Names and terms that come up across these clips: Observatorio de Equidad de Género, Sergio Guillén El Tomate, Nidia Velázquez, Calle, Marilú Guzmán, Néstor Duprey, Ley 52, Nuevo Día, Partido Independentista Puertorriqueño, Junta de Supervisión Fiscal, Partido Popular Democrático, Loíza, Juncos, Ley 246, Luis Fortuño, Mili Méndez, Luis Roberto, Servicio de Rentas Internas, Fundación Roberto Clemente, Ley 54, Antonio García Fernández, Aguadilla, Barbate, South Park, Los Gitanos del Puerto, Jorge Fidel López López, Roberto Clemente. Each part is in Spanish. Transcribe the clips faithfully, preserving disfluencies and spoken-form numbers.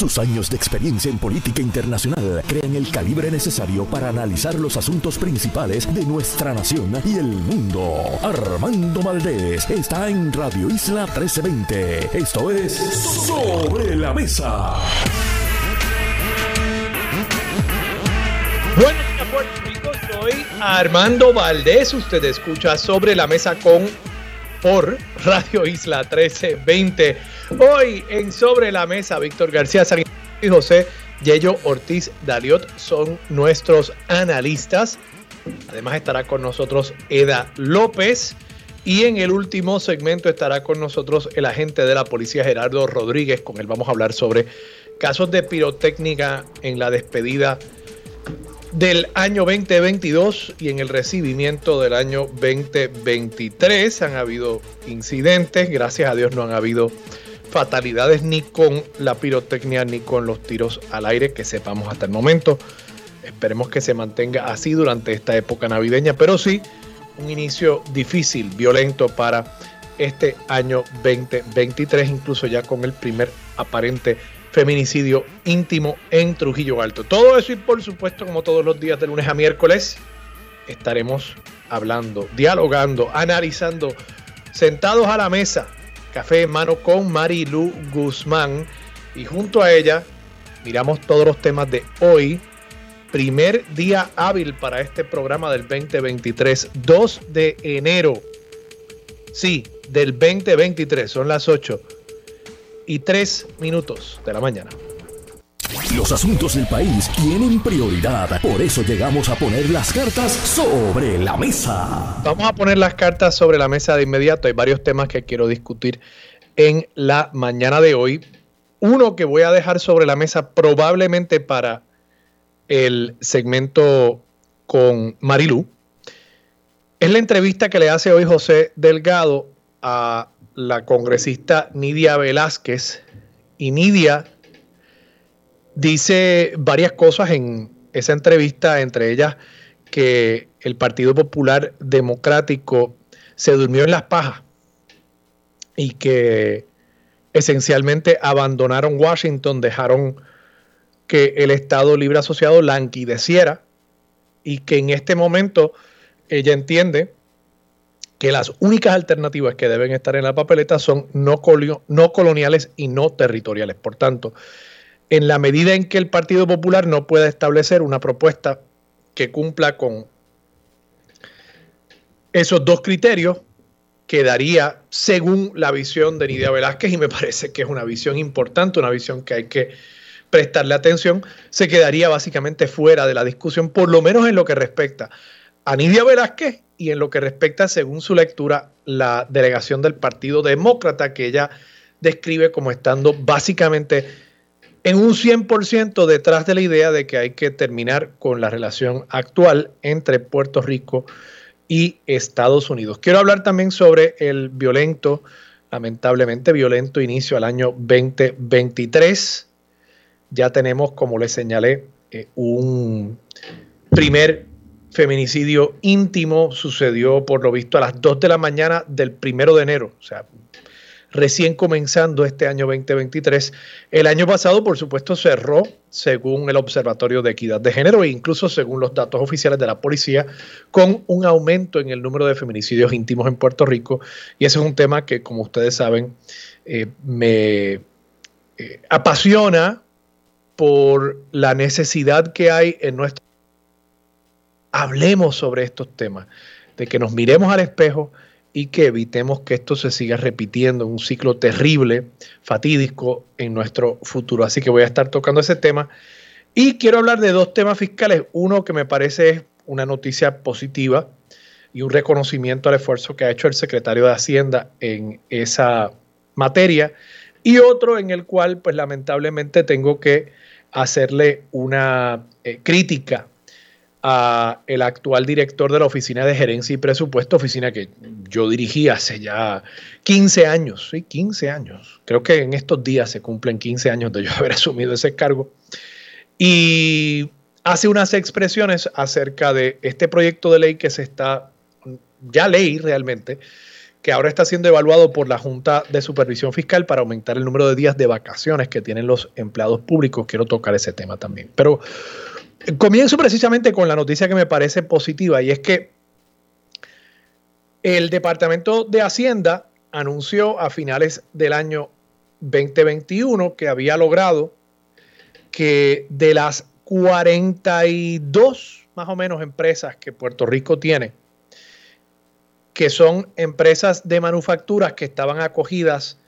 Sus años de experiencia en política internacional crean el calibre necesario para analizar los asuntos principales de nuestra nación y el mundo. Armando Valdés está en Radio Isla trece veinte. Esto es Sobre la Mesa. Buenos días, Puerto Rico. Soy Armando Valdés. Usted escucha Sobre la Mesa con por Radio Isla trece veinte. Hoy en Sobre la Mesa, Víctor García Salinas y José Yello Ortiz Daliot son nuestros analistas. Además estará con nosotros Eda López. Y en el último segmento estará con nosotros el agente de la policía Gerardo Rodríguez. Con él vamos a hablar sobre casos de pirotecnia en la despedida del año veinte veintidós y en el recibimiento del año veinte veintitrés. Han habido incidentes, gracias a Dios no han habido fatalidades ni con la pirotecnia ni con los tiros al aire que sepamos hasta el momento. Esperemos que se mantenga así durante esta época navideña, pero sí un inicio difícil, violento para este año veinte veintitrés, incluso ya con el primer aparente feminicidio íntimo en Trujillo Alto. Todo eso y por supuesto, como todos los días de lunes a miércoles, estaremos hablando, dialogando, analizando, sentados a la mesa, café en mano con Marilú Guzmán, y junto a ella miramos todos los temas de hoy, primer día hábil para este programa del veinte veintitrés, dos de enero, sí, del veinte veintitrés, son las ocho y tres minutos de la mañana. Los asuntos del país tienen prioridad, por eso llegamos a poner las cartas sobre la mesa. Vamos a poner las cartas sobre la mesa de inmediato. Hay varios temas que quiero discutir en la mañana de hoy. Uno que voy a dejar sobre la mesa probablemente para el segmento con Marilú es la entrevista que le hace hoy José Delgado a la congresista Nidia Velázquez, y Nidia dice varias cosas en esa entrevista, entre ellas que el Partido Popular Democrático se durmió en las pajas y que esencialmente abandonaron Washington, dejaron que el Estado Libre Asociado languideciera y que en este momento ella entiende que las únicas alternativas que deben estar en la papeleta son no, colio, no coloniales y no territoriales. Por tanto, en la medida en que el Partido Popular no pueda establecer una propuesta que cumpla con esos dos criterios, quedaría, según la visión de Nidia Velázquez, y me parece que es una visión importante, una visión que hay que prestarle atención, se quedaría básicamente fuera de la discusión, por lo menos en lo que respecta a Nidia Velázquez y en lo que respecta, según su lectura, la delegación del Partido Demócrata, que ella describe como estando básicamente en un cien por ciento detrás de la idea de que hay que terminar con la relación actual entre Puerto Rico y Estados Unidos. Quiero hablar también sobre el violento, lamentablemente violento inicio al año veinte veintitrés. Ya tenemos, como les señalé, eh, un primer feminicidio íntimo. Sucedió por lo visto a las dos de la mañana del primero de enero, o sea, recién comenzando este año veinte veintitrés. El año pasado, por supuesto, cerró según el Observatorio de Equidad de Género e incluso según los datos oficiales de la policía, con un aumento en el número de feminicidios íntimos en Puerto Rico, y ese es un tema que, como ustedes saben, eh, me eh, apasiona por la necesidad que hay en nuestro. Hablemos sobre estos temas, de que nos miremos al espejo y que evitemos que esto se siga repitiendo, un ciclo terrible, fatídico en nuestro futuro. Así que voy a estar tocando ese tema. Y quiero hablar de dos temas fiscales. Uno que me parece es una noticia positiva y un reconocimiento al esfuerzo que ha hecho el secretario de Hacienda en esa materia. Y otro en el cual, pues lamentablemente, tengo que hacerle una eh, crítica a el actual director de la Oficina de Gerencia y Presupuesto, oficina que yo dirigí hace ya quince años, sí, quince años. Creo que en estos días se cumplen quince años de yo haber asumido ese cargo. Y hace unas expresiones acerca de este proyecto de ley que se está, ya ley realmente, que ahora está siendo evaluado por la Junta de Supervisión Fiscal para aumentar el número de días de vacaciones que tienen los empleados públicos. Quiero tocar ese tema también. Pero comienzo precisamente con la noticia que me parece positiva, y es que el Departamento de Hacienda anunció a finales del año veinte veintiuno que había logrado que de las cuarenta y dos más o menos empresas que Puerto Rico tiene, que son empresas de manufacturas que estaban acogidas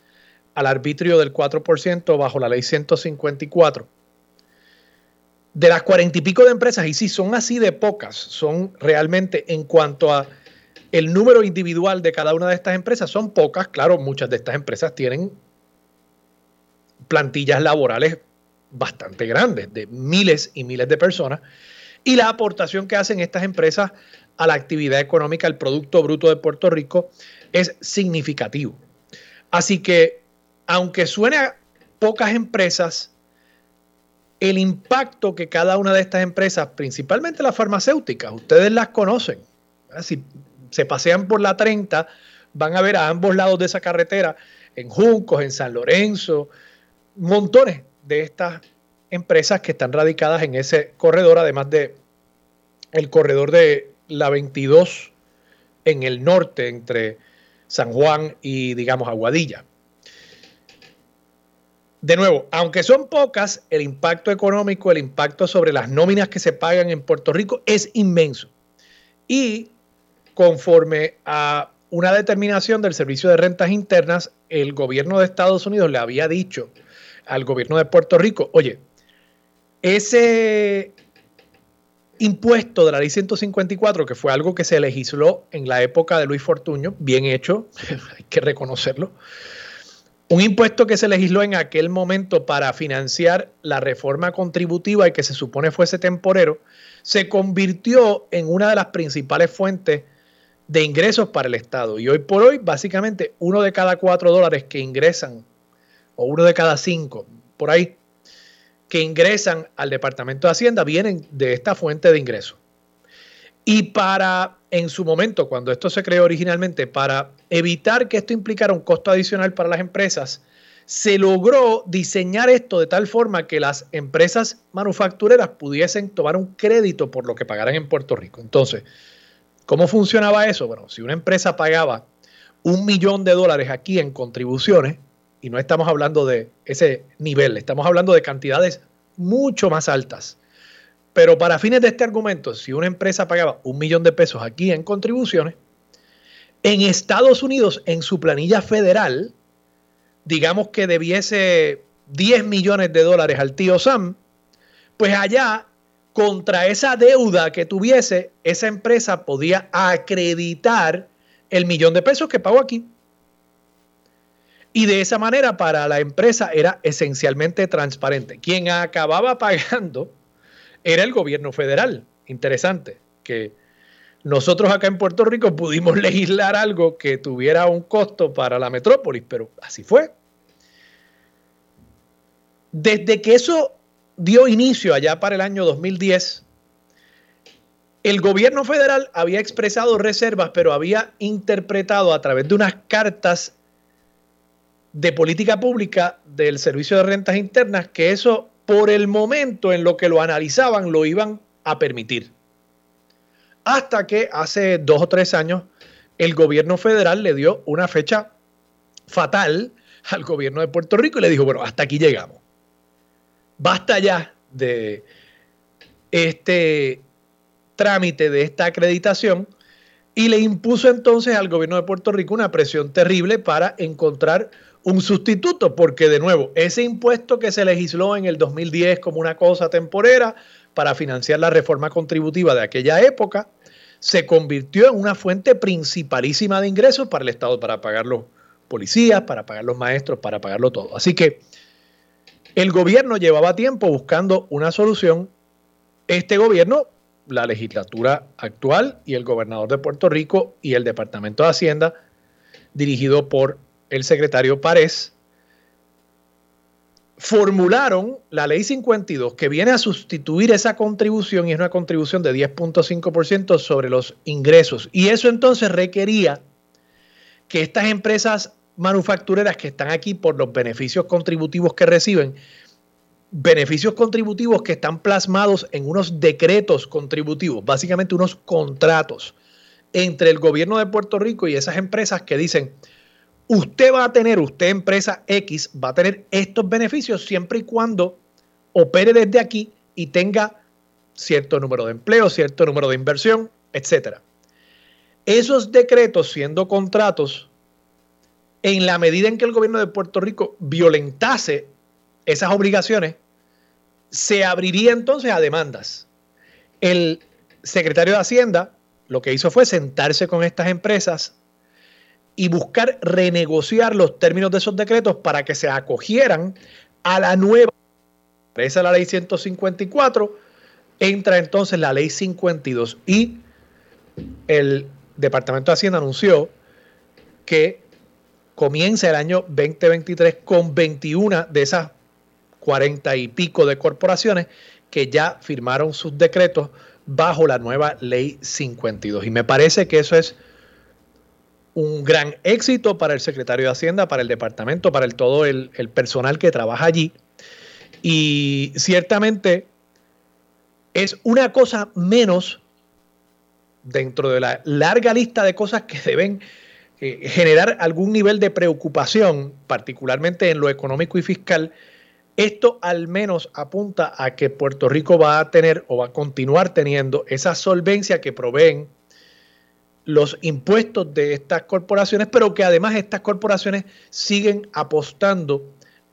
al arbitrio del cuatro por ciento bajo la ley ciento cincuenta y cuatro. De las cuarenta y pico de empresas, y sí, son así de pocas, son realmente en cuanto a el número individual de cada una de estas empresas, son pocas. Claro, muchas de estas empresas tienen plantillas laborales bastante grandes, de miles y miles de personas, y la aportación que hacen estas empresas a la actividad económica, al Producto Bruto de Puerto Rico, es significativo. Así que, aunque suene a pocas empresas, el impacto que cada una de estas empresas, principalmente las farmacéuticas, ustedes las conocen, ¿verdad? Si se pasean por la treinta, van a ver a ambos lados de esa carretera, en Juncos, en San Lorenzo, montones de estas empresas que están radicadas en ese corredor, además de el corredor de la veintidós en el norte, entre San Juan y, digamos, Aguadilla. De nuevo, aunque son pocas, el impacto económico, el impacto sobre las nóminas que se pagan en Puerto Rico es inmenso. Y conforme a una determinación del Servicio de Rentas Internas, el gobierno de Estados Unidos le había dicho al gobierno de Puerto Rico, oye, ese impuesto de la ley ciento cincuenta y cuatro, que fue algo que se legisló en la época de Luis Fortuño, bien hecho, hay que reconocerlo, un impuesto que se legisló en aquel momento para financiar la reforma contributiva y que se supone fuese temporero, se convirtió en una de las principales fuentes de ingresos para el Estado. Y hoy por hoy, básicamente, uno de cada cuatro dólares que ingresan, o uno de cada cinco, por ahí, que ingresan al Departamento de Hacienda vienen de esta fuente de ingresos. Y para, en su momento, cuando esto se creó originalmente, para evitar que esto implicara un costo adicional para las empresas, se logró diseñar esto de tal forma que las empresas manufactureras pudiesen tomar un crédito por lo que pagaran en Puerto Rico. Entonces, ¿cómo funcionaba eso? Bueno, si una empresa pagaba un millón de dólares aquí en contribuciones, y no estamos hablando de ese nivel, estamos hablando de cantidades mucho más altas. Pero para fines de este argumento, si una empresa pagaba un millón de pesos aquí en contribuciones, en Estados Unidos, en su planilla federal, digamos que debiese diez millones de dólares al tío Sam, pues allá, contra esa deuda que tuviese, esa empresa podía acreditar el millón de pesos que pagó aquí. Y de esa manera para la empresa era esencialmente transparente. Quien acababa pagando era el gobierno federal. Interesante que nosotros acá en Puerto Rico pudimos legislar algo que tuviera un costo para la metrópolis, pero así fue. Desde que eso dio inicio allá para el año dos mil diez, el gobierno federal había expresado reservas, pero había interpretado a través de unas cartas de política pública del Servicio de Rentas Internas, que eso por el momento en lo que lo analizaban lo iban a permitir. Hasta que hace dos o tres años el gobierno federal le dio una fecha fatal al gobierno de Puerto Rico y le dijo, bueno, hasta aquí llegamos. Basta ya de este trámite, de esta acreditación, y le impuso entonces al gobierno de Puerto Rico una presión terrible para encontrar un sustituto, porque de nuevo, ese impuesto que se legisló en el dos mil diez como una cosa temporera para financiar la reforma contributiva de aquella época, se convirtió en una fuente principalísima de ingresos para el Estado, para pagar los policías, para pagar los maestros, para pagarlo todo. Así que el gobierno llevaba tiempo buscando una solución. Este gobierno, la legislatura actual y el gobernador de Puerto Rico y el Departamento de Hacienda, dirigido por el secretario Párez, formularon la ley cincuenta y dos, que viene a sustituir esa contribución, y es una contribución de diez punto cinco por ciento sobre los ingresos. Y eso entonces requería que estas empresas manufactureras que están aquí por los beneficios contributivos que reciben, beneficios contributivos que están plasmados en unos decretos contributivos, básicamente unos contratos entre el gobierno de Puerto Rico y esas empresas que dicen, usted va a tener, usted empresa X, va a tener estos beneficios siempre y cuando opere desde aquí y tenga cierto número de empleo, cierto número de inversión, etcétera. Esos decretos siendo contratos, en la medida en que el gobierno de Puerto Rico violentase esas obligaciones, se abriría entonces a demandas. El secretario de Hacienda lo que hizo fue sentarse con estas empresas y buscar renegociar los términos de esos decretos para que se acogieran a la nueva. Esa es la ley ciento cincuenta y cuatro, entra entonces la ley cincuenta y dos y el Departamento de Hacienda anunció que comienza el año veinte veintitrés con veintiuna de esas cuarenta y pico de corporaciones que ya firmaron sus decretos bajo la nueva ley cincuenta y dos. Y me parece que eso es un gran éxito para el secretario de Hacienda, para el departamento, para el, todo el, el personal que trabaja allí. Y ciertamente es una cosa menos dentro de la larga lista de cosas que deben eh, generar algún nivel de preocupación, particularmente en lo económico y fiscal. Esto al menos apunta a que Puerto Rico va a tener o va a continuar teniendo esa solvencia que proveen los impuestos de estas corporaciones, pero que además estas corporaciones siguen apostando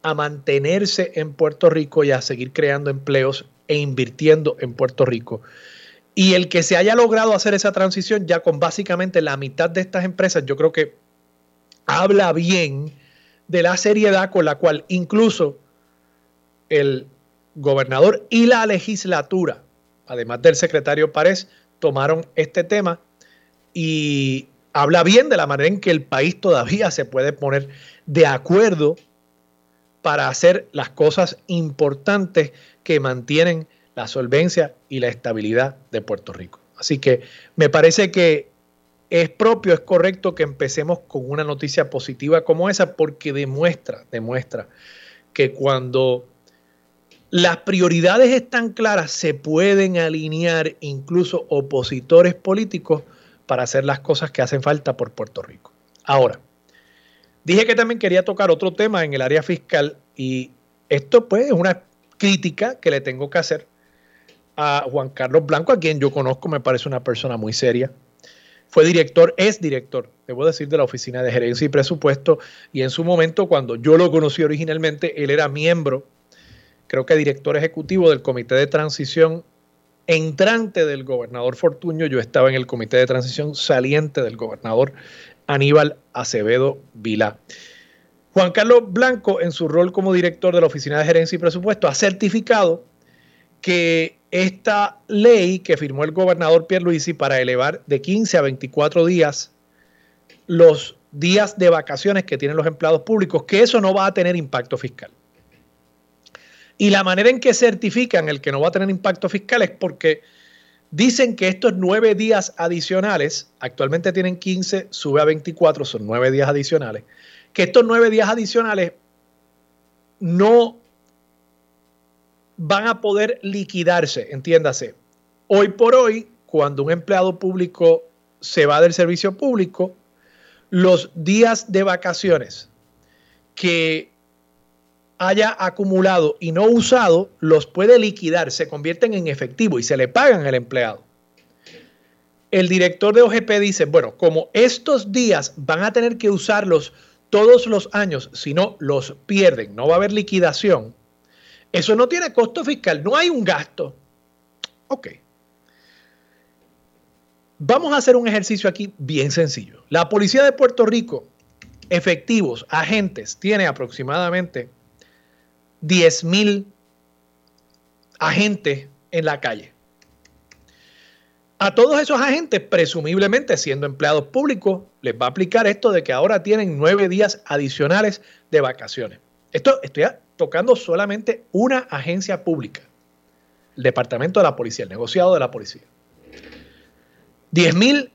a mantenerse en Puerto Rico y a seguir creando empleos e invirtiendo en Puerto Rico. Y el que se haya logrado hacer esa transición ya con básicamente la mitad de estas empresas, yo creo que habla bien de la seriedad con la cual incluso el gobernador y la legislatura, además del secretario Párez, tomaron este tema, y habla bien de la manera en que el país todavía se puede poner de acuerdo para hacer las cosas importantes que mantienen la solvencia y la estabilidad de Puerto Rico. Así que me parece que es propio, es correcto que empecemos con una noticia positiva como esa, porque demuestra, demuestra que cuando las prioridades están claras, se pueden alinear incluso opositores políticos para hacer las cosas que hacen falta por Puerto Rico. Ahora, dije que también quería tocar otro tema en el área fiscal, y esto pues es una crítica que le tengo que hacer a Juan Carlos Blanco, a quien yo conozco, me parece una persona muy seria. Fue director, es director, debo decir, de la Oficina de Gerencia y Presupuesto, y en su momento, cuando yo lo conocí originalmente, él era miembro, creo que director ejecutivo del Comité de Transición entrante del gobernador Fortuño. Yo estaba en el comité de transición saliente del gobernador Aníbal Acevedo Vilá. Juan Carlos Blanco, en su rol como director de la Oficina de Gerencia y Presupuesto, ha certificado que esta ley que firmó el gobernador Pierluisi para elevar de quince a veinticuatro días los días de vacaciones que tienen los empleados públicos, que eso no va a tener impacto fiscal. Y la manera en que certifican el que no va a tener impacto fiscal es porque dicen que estos nueve días adicionales, actualmente tienen quince, sube a veinticuatro, son nueve días adicionales, que estos nueve días adicionales no van a poder liquidarse, entiéndase. Hoy por hoy, cuando un empleado público se va del servicio público, los días de vacaciones que haya acumulado y no usado, los puede liquidar, se convierten en efectivo y se le pagan al empleado. El director de O G P dice, bueno, como estos días van a tener que usarlos todos los años, si no los pierden, no va a haber liquidación, eso no tiene costo fiscal, no hay un gasto. Ok. Vamos a hacer un ejercicio aquí bien sencillo. La Policía de Puerto Rico, efectivos, agentes, tiene aproximadamente diez mil agentes en la calle. A todos esos agentes, presumiblemente siendo empleados públicos, les va a aplicar esto de que ahora tienen nueve días adicionales de vacaciones. Esto estoy tocando solamente una agencia pública, el Departamento de la Policía, el Negociado de la Policía. diez mil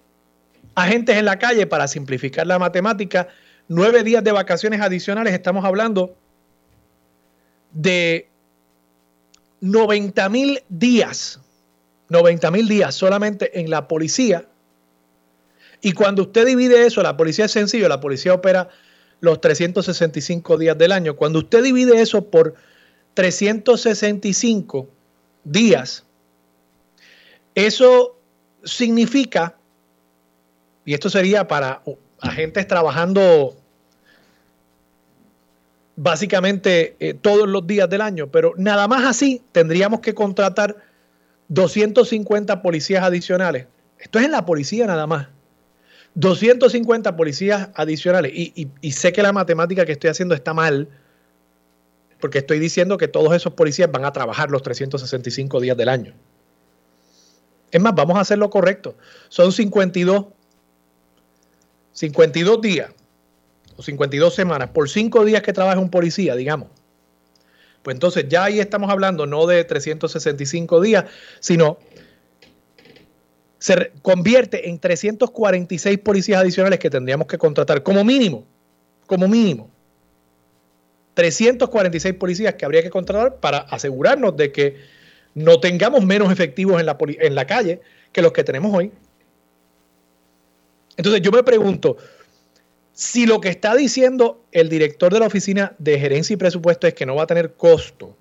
agentes en la calle, para simplificar la matemática, nueve días de vacaciones adicionales. Estamos hablando de noventa mil días, noventa mil días solamente en la policía. Y cuando usted divide eso, la policía es sencillo, la policía opera los trescientos sesenta y cinco días del año. Cuando usted divide eso por trescientos sesenta y cinco días, eso significa, y esto sería para agentes trabajando básicamente eh, todos los días del año, pero nada más así tendríamos que contratar doscientos cincuenta policías adicionales. Esto es en la policía nada más. doscientos cincuenta policías adicionales. Y, y, y sé que la matemática que estoy haciendo está mal, porque estoy diciendo que todos esos policías van a trabajar los trescientos sesenta y cinco días del año. Es más, vamos a hacer lo correcto. Son cincuenta y dos días o cincuenta y dos semanas por cinco días que trabaja un policía, digamos. Pues entonces ya ahí estamos hablando no de trescientos sesenta y cinco días, sino se convierte en trescientos cuarenta y seis policías adicionales que tendríamos que contratar como mínimo, como mínimo. trescientos cuarenta y seis policías que habría que contratar para asegurarnos de que no tengamos menos efectivos en la, poli- en la calle que los que tenemos hoy. Entonces yo me pregunto, si lo que está diciendo el director de la Oficina de Gerencia y Presupuesto es que no va a tener costo,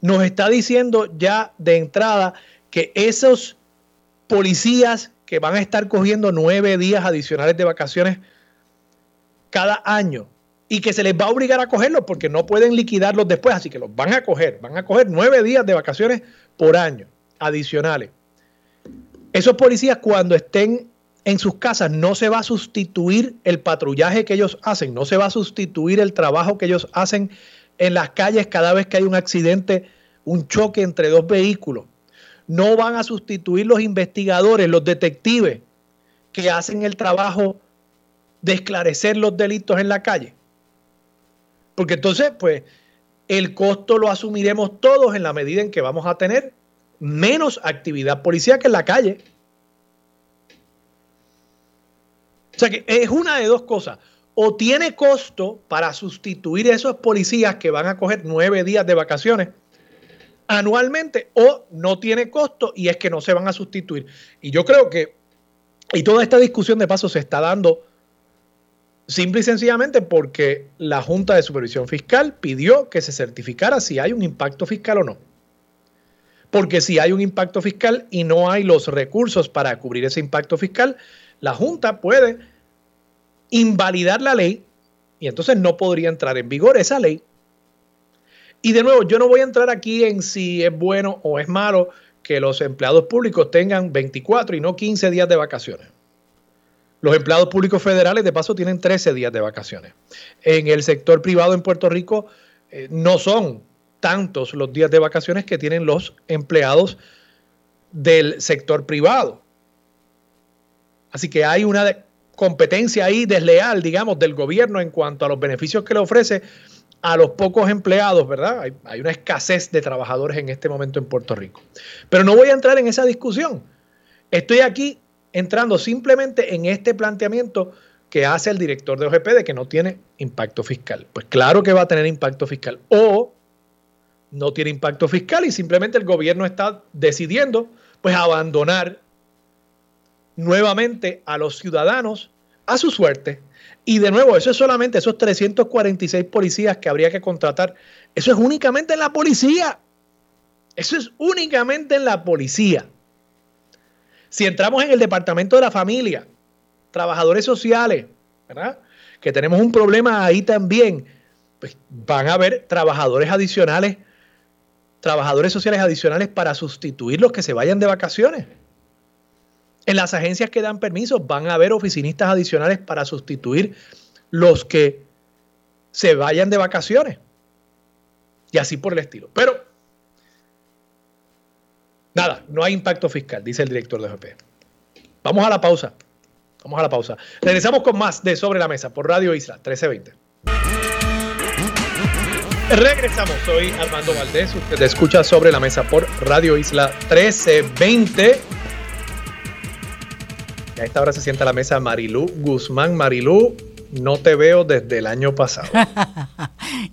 nos está diciendo ya de entrada que esos policías que van a estar cogiendo nueve días adicionales de vacaciones cada año y que se les va a obligar a cogerlos porque no pueden liquidarlos después, así que los van a coger, van a coger nueve días de vacaciones por año adicionales. Esos policías, cuando estén en sus casas, no se va a sustituir el patrullaje que ellos hacen, no se va a sustituir el trabajo que ellos hacen en las calles cada vez que hay un accidente, un choque entre dos vehículos. No van a sustituir los investigadores, los detectives que hacen el trabajo de esclarecer los delitos en la calle. Porque entonces, pues, el costo lo asumiremos todos en la medida en que vamos a tener menos actividad policíaca en la calle. O sea que es una de dos cosas. O tiene costo para sustituir a esos policías que van a coger nueve días de vacaciones anualmente, o no tiene costo y es que no se van a sustituir. Y yo creo que, y toda esta discusión de paso se está dando simple y sencillamente porque la Junta de Supervisión Fiscal pidió que se certificara si hay un impacto fiscal o no. Porque si hay un impacto fiscal y no hay los recursos para cubrir ese impacto fiscal, la Junta puede invalidar la ley y entonces no podría entrar en vigor esa ley. Y de nuevo, yo no voy a entrar aquí en si es bueno o es malo que los empleados públicos tengan veinticuatro y no quince días de vacaciones. Los empleados públicos federales, de paso, tienen trece días de vacaciones. En el sector privado en Puerto Rico eh, no son tantos los días de vacaciones que tienen los empleados del sector privado. Así que hay una competencia ahí desleal, digamos, del gobierno en cuanto a los beneficios que le ofrece a los pocos empleados, ¿verdad? Hay, hay una escasez de trabajadores en este momento en Puerto Rico. Pero no voy a entrar en esa discusión. Estoy aquí entrando simplemente en este planteamiento que hace el director de O G P de que no tiene impacto fiscal. Pues claro que va a tener impacto fiscal. O no tiene impacto fiscal y simplemente el gobierno está decidiendo, pues, abandonar nuevamente a los ciudadanos a su suerte. Y de nuevo, eso es solamente esos trescientos cuarenta y seis policías que habría que contratar. Eso es únicamente en la policía. Eso es únicamente en la policía. Si entramos en el Departamento de la Familia, trabajadores sociales, ¿verdad?, que tenemos un problema ahí también, pues van a haber trabajadores adicionales, trabajadores sociales adicionales para sustituir los que se vayan de vacaciones. En las agencias que dan permisos van a haber oficinistas adicionales para sustituir los que se vayan de vacaciones. Y así por el estilo. Pero, nada, no hay impacto fiscal, dice el director de O G P. Vamos a la pausa. Vamos a la pausa. Regresamos con más de Sobre la Mesa por Radio Isla trece veinte. Regresamos. Soy Armando Valdés. Usted te escucha Sobre la Mesa por Radio Isla trece veinte. A esta hora se sienta a la mesa Marilú Guzmán. Marilú, no te veo desde el año pasado.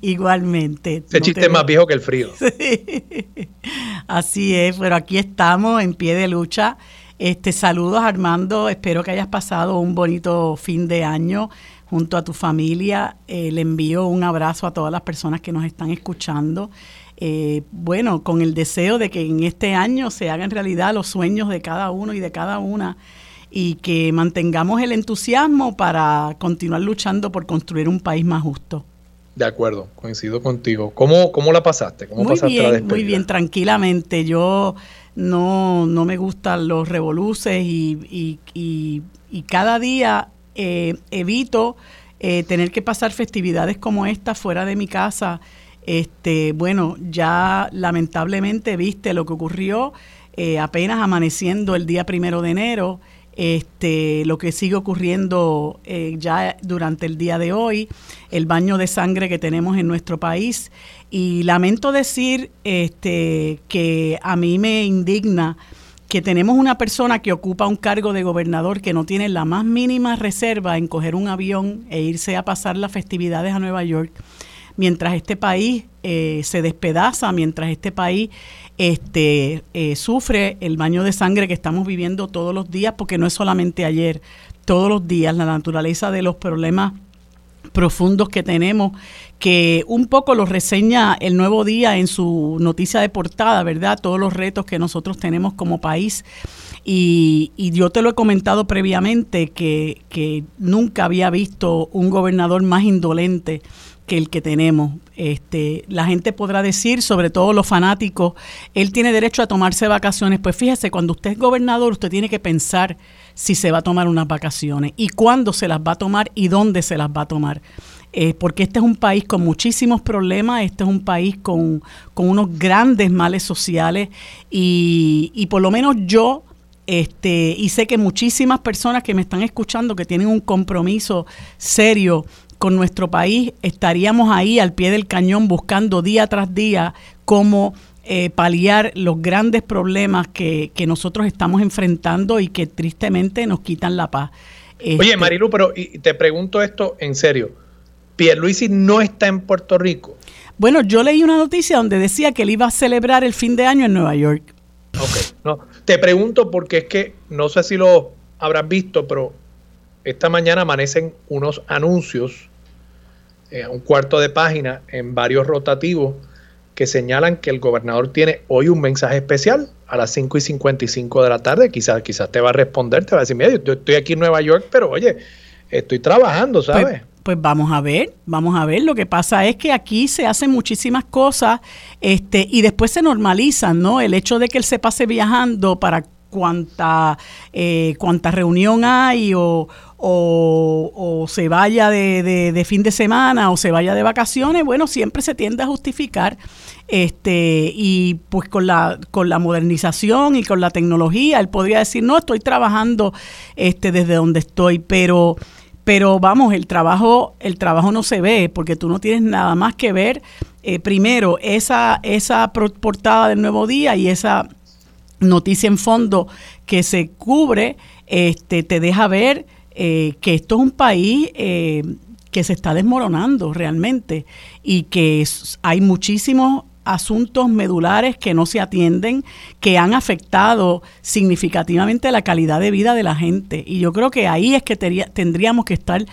Igualmente. Ese no chiste es más viejo que el frío. Sí. Así es, pero aquí estamos en pie de lucha. Este, saludos, Armando. Espero que hayas pasado un bonito fin de año junto a tu familia. Eh, le envío un abrazo a todas las personas que nos están escuchando. Eh, bueno, con el deseo de que en este año se hagan realidad los sueños de cada uno y de cada una, y que mantengamos el entusiasmo para continuar luchando por construir un país más justo. De acuerdo, coincido contigo. ¿Cómo, cómo la pasaste? ¿Cómo muy pasaste bien, la despedida? Muy bien, tranquilamente. Yo no, no me gustan los revoluces y, y, y, y cada día eh, evito eh, tener que pasar festividades como esta fuera de mi casa. Este, bueno, ya lamentablemente viste lo que ocurrió eh, apenas amaneciendo el día primero de enero. Este, lo que sigue ocurriendo eh, ya durante el día de hoy, el baño de sangre que tenemos en nuestro país, y lamento decir este, que a mí me indigna que tenemos una persona que ocupa un cargo de gobernador que no tiene la más mínima reserva en coger un avión e irse a pasar las festividades a Nueva York, mientras este país eh, se despedaza, mientras este país este eh, sufre el baño de sangre que estamos viviendo todos los días, porque no es solamente ayer, todos los días la naturaleza de los problemas profundos que tenemos, que un poco lo reseña el Nuevo Día en su noticia de portada, ¿verdad? Todos los retos que nosotros tenemos como país. Y, y yo te lo he comentado previamente, que, que nunca había visto un gobernador más indolente que el que tenemos. Este, la gente podrá decir, sobre todo los fanáticos, él tiene derecho a tomarse vacaciones. Pues fíjese, cuando usted es gobernador, usted tiene que pensar si se va a tomar unas vacaciones y cuándo se las va a tomar y dónde se las va a tomar. Eh, porque este es un país con muchísimos problemas, este es un país con, con unos grandes males sociales y, y por lo menos yo, este, y sé que muchísimas personas que me están escuchando que tienen un compromiso serio con nuestro país, estaríamos ahí al pie del cañón buscando día tras día cómo eh, paliar los grandes problemas que, que nosotros estamos enfrentando y que tristemente nos quitan la paz. Este, Oye, Marilú, pero y te pregunto esto en serio. Pierluisi no está en Puerto Rico. Bueno, yo leí una noticia donde decía que él iba a celebrar el fin de año en Nueva York. Ok, no, te pregunto porque es que no sé si lo habrás visto, pero esta mañana amanecen unos anuncios, eh, un cuarto de página, en varios rotativos, que señalan que el gobernador tiene hoy un mensaje especial a las cinco y cincuenta y cinco de la tarde. Quizás quizás te va a responder, te va a decir, mira, yo estoy aquí en Nueva York, pero oye, estoy trabajando, ¿sabes? Pues, pues vamos a ver, vamos a ver. Lo que pasa es que aquí se hacen muchísimas cosas este, y después se normalizan, ¿no? El hecho de que él se pase viajando para cuánta eh, cuánta reunión hay o, o, o se vaya de, de, de fin de semana o se vaya de vacaciones, bueno, siempre se tiende a justificar este y pues con la con la modernización y con la tecnología él podría decir, no, estoy trabajando este desde donde estoy, pero pero vamos, el trabajo el trabajo no se ve porque tú no tienes nada más que ver eh, primero esa esa portada del Nuevo Día y esa noticia en fondo que se cubre, este, te deja ver eh, que esto es un país eh, que se está desmoronando realmente y que es, hay muchísimos asuntos medulares que no se atienden, que han afectado significativamente la calidad de vida de la gente. Y yo creo que ahí es que tería, tendríamos que estar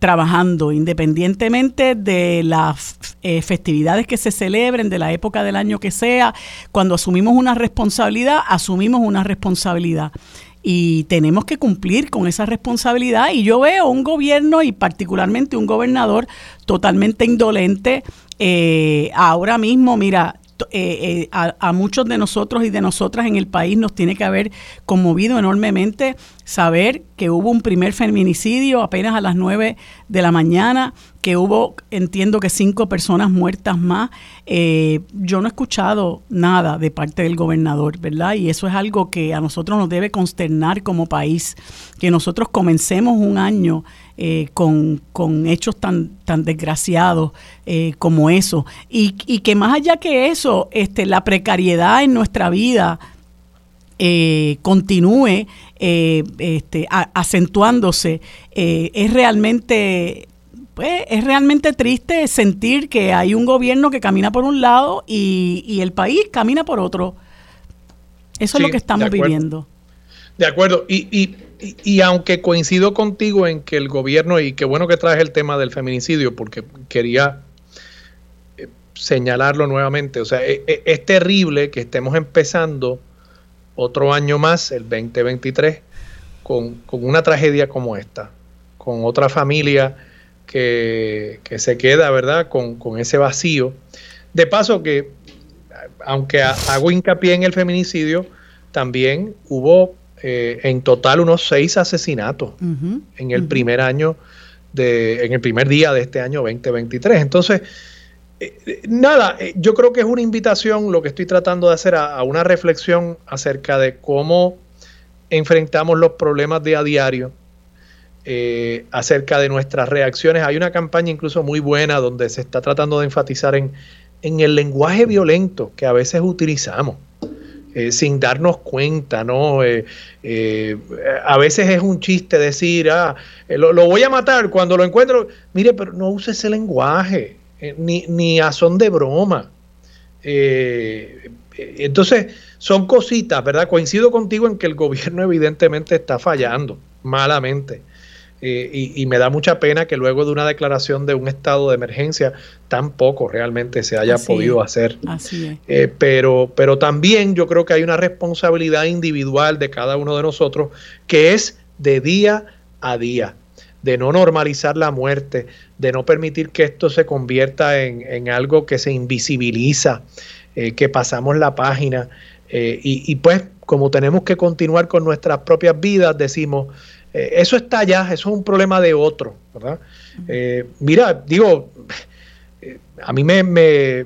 trabajando, independientemente de las eh, festividades que se celebren, de la época del año que sea. Cuando asumimos una responsabilidad, asumimos una responsabilidad y tenemos que cumplir con esa responsabilidad. Y yo veo un gobierno y particularmente un gobernador totalmente indolente. Eh, ahora mismo, mira, Eh, eh, a, a muchos de nosotros y de nosotras en el país nos tiene que haber conmovido enormemente saber que hubo un primer feminicidio apenas a las nueve de la mañana, que hubo, entiendo que cinco personas muertas más. Eh, yo no he escuchado nada de parte del gobernador, ¿verdad? Y eso es algo que a nosotros nos debe consternar como país, que nosotros comencemos un año Eh, con, con hechos tan, tan desgraciados eh, como eso. Y, y que más allá que eso, este, la precariedad en nuestra vida eh, continúe eh, este, a, acentuándose. Eh, es realmente... Pues es realmente triste sentir que hay un gobierno que camina por un lado y, y el país camina por otro. Eso sí, es lo que estamos de viviendo. De acuerdo. Y, y, y, y aunque coincido contigo en que el gobierno, y qué bueno que traes el tema del feminicidio, porque quería señalarlo nuevamente. O sea, es, es terrible que estemos empezando otro año más, el veinte veintitrés, con, con una tragedia como esta, con otra familia Que, que se queda, ¿verdad?, con, con ese vacío. De paso que, aunque a, hago hincapié en el feminicidio, también hubo eh, en total unos seis asesinatos uh-huh, en el uh-huh. primer año, de, en el primer día de este año veinte veintitrés. Entonces, eh, nada, eh, yo creo que es una invitación, lo que estoy tratando de hacer, a, a una reflexión acerca de cómo enfrentamos los problemas de a diario, Eh, acerca de nuestras reacciones. Hay una campaña incluso muy buena donde se está tratando de enfatizar en, en el lenguaje violento que a veces utilizamos eh, sin darnos cuenta, ¿no? Eh, eh, a veces es un chiste decir, ah, lo, lo voy a matar cuando lo encuentro. Mire, pero no use ese lenguaje, eh, ni, ni a son de broma. Eh, entonces, son cositas, ¿verdad? Coincido contigo en que el gobierno evidentemente está fallando malamente. Eh, y, y me da mucha pena que luego de una declaración de un estado de emergencia tampoco realmente se haya así podido es. hacer. Así es. Eh, pero, pero también yo creo que hay una responsabilidad individual de cada uno de nosotros, que es de día a día, de no normalizar la muerte, de no permitir que esto se convierta en, en algo que se invisibiliza, eh, que pasamos la página. Eh, y, y pues como tenemos que continuar con nuestras propias vidas, decimos... Eso está allá, eso es un problema de otro, ¿verdad? Eh, mira, digo, a mí me, me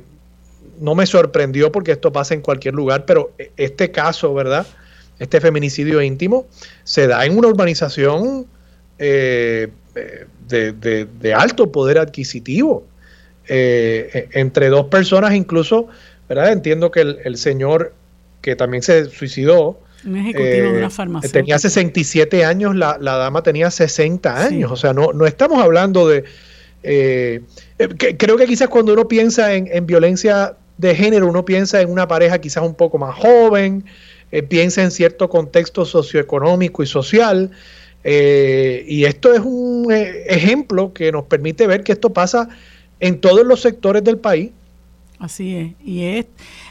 no me sorprendió porque esto pasa en cualquier lugar, pero este caso, ¿verdad? Este feminicidio íntimo se da en una urbanización eh, de, de, de alto poder adquisitivo, eh, entre dos personas incluso, ¿verdad? Entiendo que el, el señor que también se suicidó, un ejecutivo eh, de una farmacia. Tenía sesenta y siete años, la, la dama tenía sesenta años, sí. O sea, no, no estamos hablando de... Eh, que, creo que quizás cuando uno piensa en, en violencia de género, uno piensa en una pareja quizás un poco más joven, eh, piensa en cierto contexto socioeconómico y social, eh, y esto es un ejemplo que nos permite ver que esto pasa en todos los sectores del país. Así es, y es,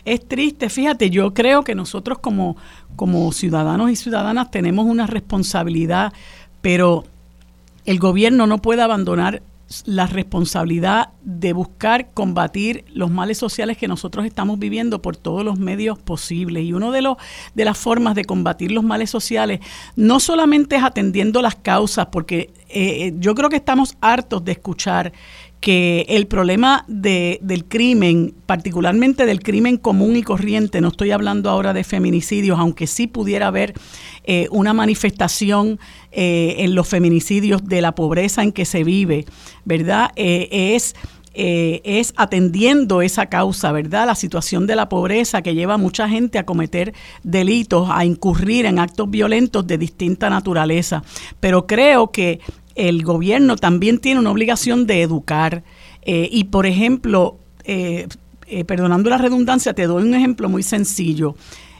es triste. Fíjate, yo creo que nosotros como, como ciudadanos y ciudadanas tenemos una responsabilidad, pero el gobierno no puede abandonar la responsabilidad de buscar combatir los males sociales que nosotros estamos viviendo por todos los medios posibles. Y uno de los de las formas de combatir los males sociales no solamente es atendiendo las causas, porque eh, yo creo que estamos hartos de escuchar que el problema de, del crimen, particularmente del crimen común y corriente, no estoy hablando ahora de feminicidios, aunque sí pudiera haber eh, una manifestación eh, en los feminicidios de la pobreza en que se vive, ¿verdad? Eh, es... Eh, es atendiendo esa causa, ¿verdad? La situación de la pobreza que lleva a mucha gente a cometer delitos, a incurrir en actos violentos de distinta naturaleza. Pero creo que el gobierno también tiene una obligación de educar. Eh, y, por ejemplo, eh, eh, perdonando la redundancia, te doy un ejemplo muy sencillo.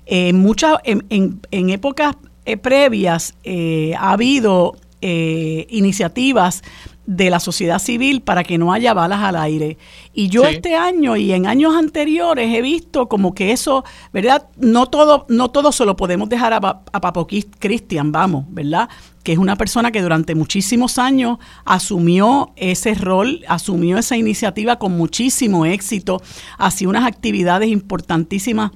Eh, muchas, en, en, en épocas eh, previas eh, ha habido eh, iniciativas de la sociedad civil para que no haya balas al aire. Y yo sí. Este año y en años anteriores he visto como que eso, ¿verdad? No todo no todo se lo podemos dejar a, a Papo Cristian, vamos, ¿verdad? Que es una persona que durante muchísimos años asumió ese rol, asumió esa iniciativa con muchísimo éxito, hacía unas actividades importantísimas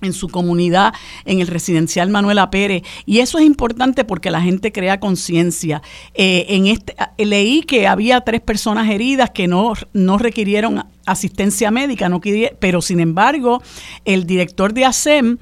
en su comunidad, en el residencial Manuela Pérez, y eso es importante porque la gente crea conciencia. Eh, en este leí que había tres personas heridas que no, no requirieron asistencia médica, no pero sin embargo el director de A S E M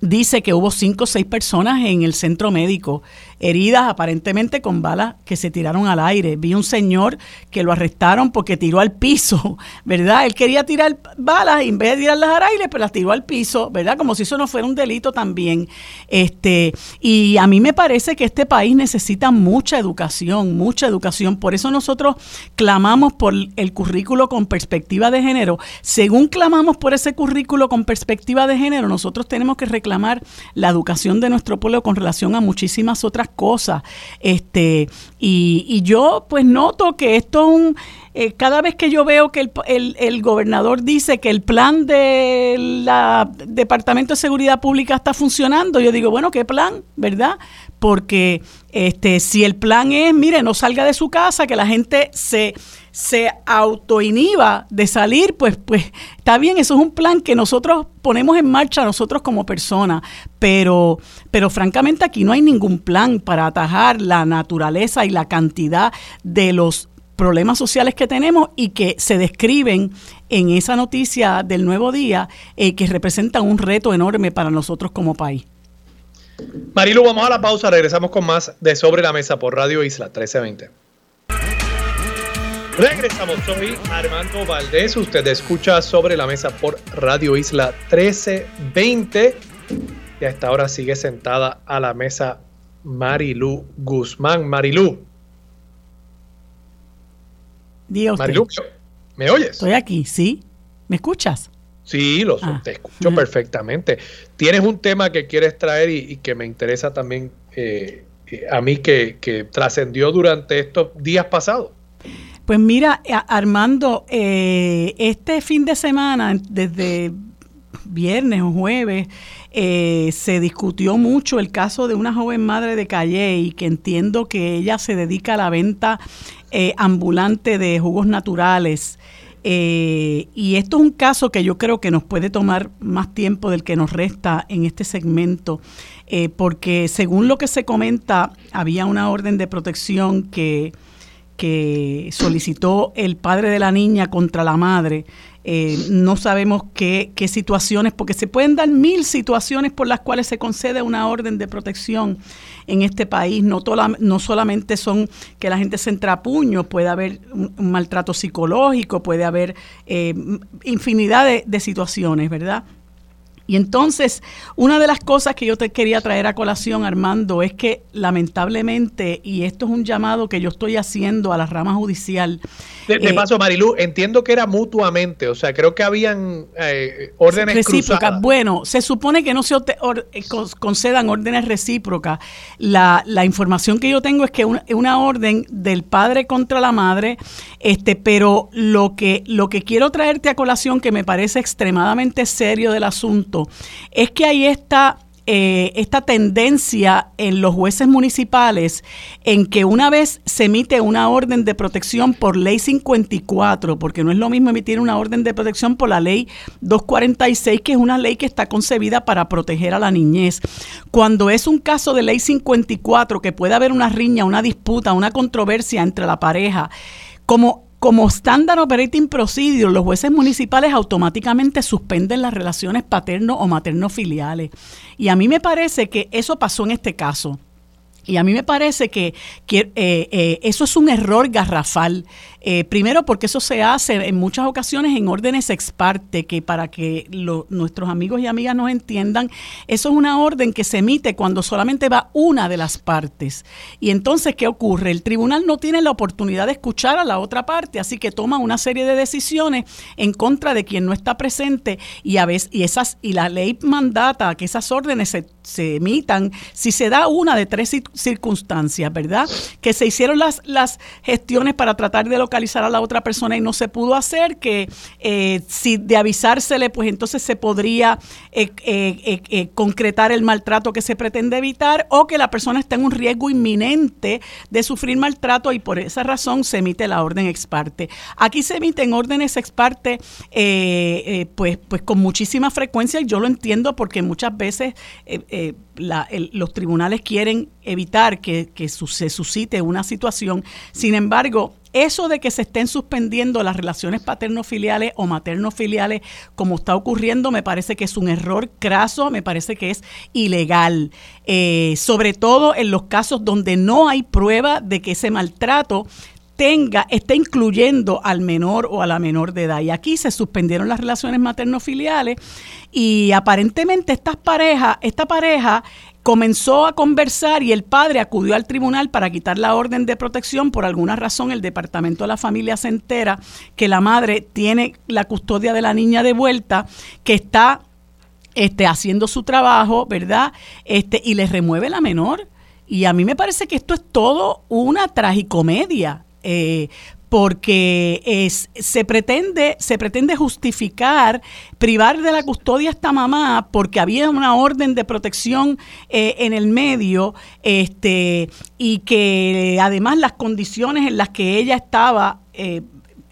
dice que hubo cinco o seis personas en el centro médico heridas aparentemente con balas que se tiraron al aire. Vi un señor que lo arrestaron porque tiró al piso, ¿verdad? Él quería tirar balas y en vez de tirarlas al aire, pues las tiró al piso, ¿verdad? Como si eso no fuera un delito también. Este, y a mí me parece que este país necesita mucha educación, mucha educación. Por eso nosotros clamamos por el currículo con perspectiva de género. Según clamamos por ese currículo con perspectiva de género, nosotros tenemos que reclamar la educación de nuestro pueblo con relación a muchísimas otras cosas. Este, y, y yo pues noto que esto es un... Eh, cada vez que yo veo que el, el, el gobernador dice que el plan del Departamento de Seguridad Pública está funcionando, yo digo, bueno, ¿qué plan? ¿Verdad? Porque este, si el plan es, mire, no salga de su casa, que la gente se, se autoinhiba de salir, pues, pues está bien, eso es un plan que nosotros ponemos en marcha nosotros como personas, pero, pero francamente aquí no hay ningún plan para atajar la naturaleza y la cantidad de los problemas sociales que tenemos y que se describen en esa noticia del Nuevo Día, eh, que representan un reto enorme para nosotros como país. Marilu, vamos a la pausa, regresamos con más de Sobre la Mesa por Radio Isla trece veinte. Regresamos, soy Armando Valdés, usted escucha Sobre la Mesa por Radio Isla trece veinte y hasta ahora sigue sentada a la mesa Marilú Guzmán. Marilú, Dios, Marilú, ¿me oyes? Estoy aquí, ¿sí? ¿Me escuchas? Sí, lo, ah. te escucho uh-huh. perfectamente. Tienes un tema que quieres traer y, y que me interesa también eh, a mí que, que trascendió durante estos días pasados. Pues mira, Armando, eh, este fin de semana, desde viernes o jueves, eh, se discutió mucho el caso de una joven madre de Calle y que entiendo que ella se dedica a la venta Eh, ambulante de jugos naturales. Eh, y esto es un caso que yo creo que nos puede tomar más tiempo del que nos resta en este segmento, eh, porque según lo que se comenta, había una orden de protección que, que solicitó el padre de la niña contra la madre. Eh, no sabemos qué, qué situaciones, porque se pueden dar mil situaciones por las cuales se concede una orden de protección en este país. No, tola, no solamente son que la gente se entra a puños, puede haber un, un maltrato psicológico, puede haber eh, infinidad de, de situaciones, ¿verdad? Y entonces, una de las cosas que yo te quería traer a colación, Armando, es que lamentablemente, y esto es un llamado que yo estoy haciendo a la rama judicial. De, de eh, paso, Marilú, entiendo que era mutuamente, o sea, creo que habían eh, órdenes recíprocas. Cruzadas. Bueno, se supone que no se or, eh, concedan órdenes recíprocas. La, la información que yo tengo es que una, una orden del padre contra la madre, este, pero lo que, lo que quiero traerte a colación, que me parece extremadamente serio del asunto, es que hay esta, eh, esta tendencia en los jueces municipales en que una vez se emite una orden de protección por ley cincuenta y cuatro, porque no es lo mismo emitir una orden de protección por la ley doscientos cuarenta y seis, que es una ley que está concebida para proteger a la niñez. Cuando es un caso de ley cincuenta y cuatro, que puede haber una riña, una disputa, una controversia entre la pareja, como Como standard operating procedure, los jueces municipales automáticamente suspenden las relaciones paterno o materno filiales. Y a mí me parece que eso pasó en este caso. Y a mí me parece que, que eh, eh, eso es un error garrafal. Eh, primero, porque eso se hace en muchas ocasiones en órdenes ex parte, que para que lo, nuestros amigos y amigas nos entiendan, eso es una orden que se emite cuando solamente va una de las partes. Y entonces, ¿qué ocurre? El tribunal no tiene la oportunidad de escuchar a la otra parte, así que toma una serie de decisiones en contra de quien no está presente y a veces, y esas y la ley mandata que esas órdenes se, se emitan si se da una de tres circunstancias, ¿verdad? Que se hicieron las, las gestiones para tratar de localizar a la otra persona y no se pudo hacer, que eh, si de avisársele, pues entonces se podría eh, eh, eh, concretar el maltrato que se pretende evitar, o que la persona está en un riesgo inminente de sufrir maltrato y por esa razón se emite la orden ex parte. Aquí se emiten órdenes ex parte eh, eh, pues, pues con muchísima frecuencia, y yo lo entiendo porque muchas veces eh, eh, la, el, los tribunales quieren evitar que, que su, se suscite una situación. Sin embargo, Eso de que se estén suspendiendo las relaciones paterno-filiales o materno-filiales, como está ocurriendo, me parece que es un error craso, me parece que es ilegal. Eh, sobre todo en los casos donde no hay prueba de que ese maltrato tenga, esté incluyendo al menor o a la menor de edad. Y aquí se suspendieron las relaciones materno-filiales y aparentemente estas parejas, esta pareja comenzó a conversar y el padre acudió al tribunal para quitar la orden de protección. Por alguna razón, el Departamento de la Familia se entera que la madre tiene la custodia de la niña de vuelta, que está este, haciendo su trabajo, ¿verdad? Este, y le remueve la menor. Y a mí me parece que esto es todo una tragicomedia, eh, porque es, se pretende se pretende justificar privar de la custodia a esta mamá porque había una orden de protección eh, en el medio, este y que además las condiciones en las que ella estaba eh,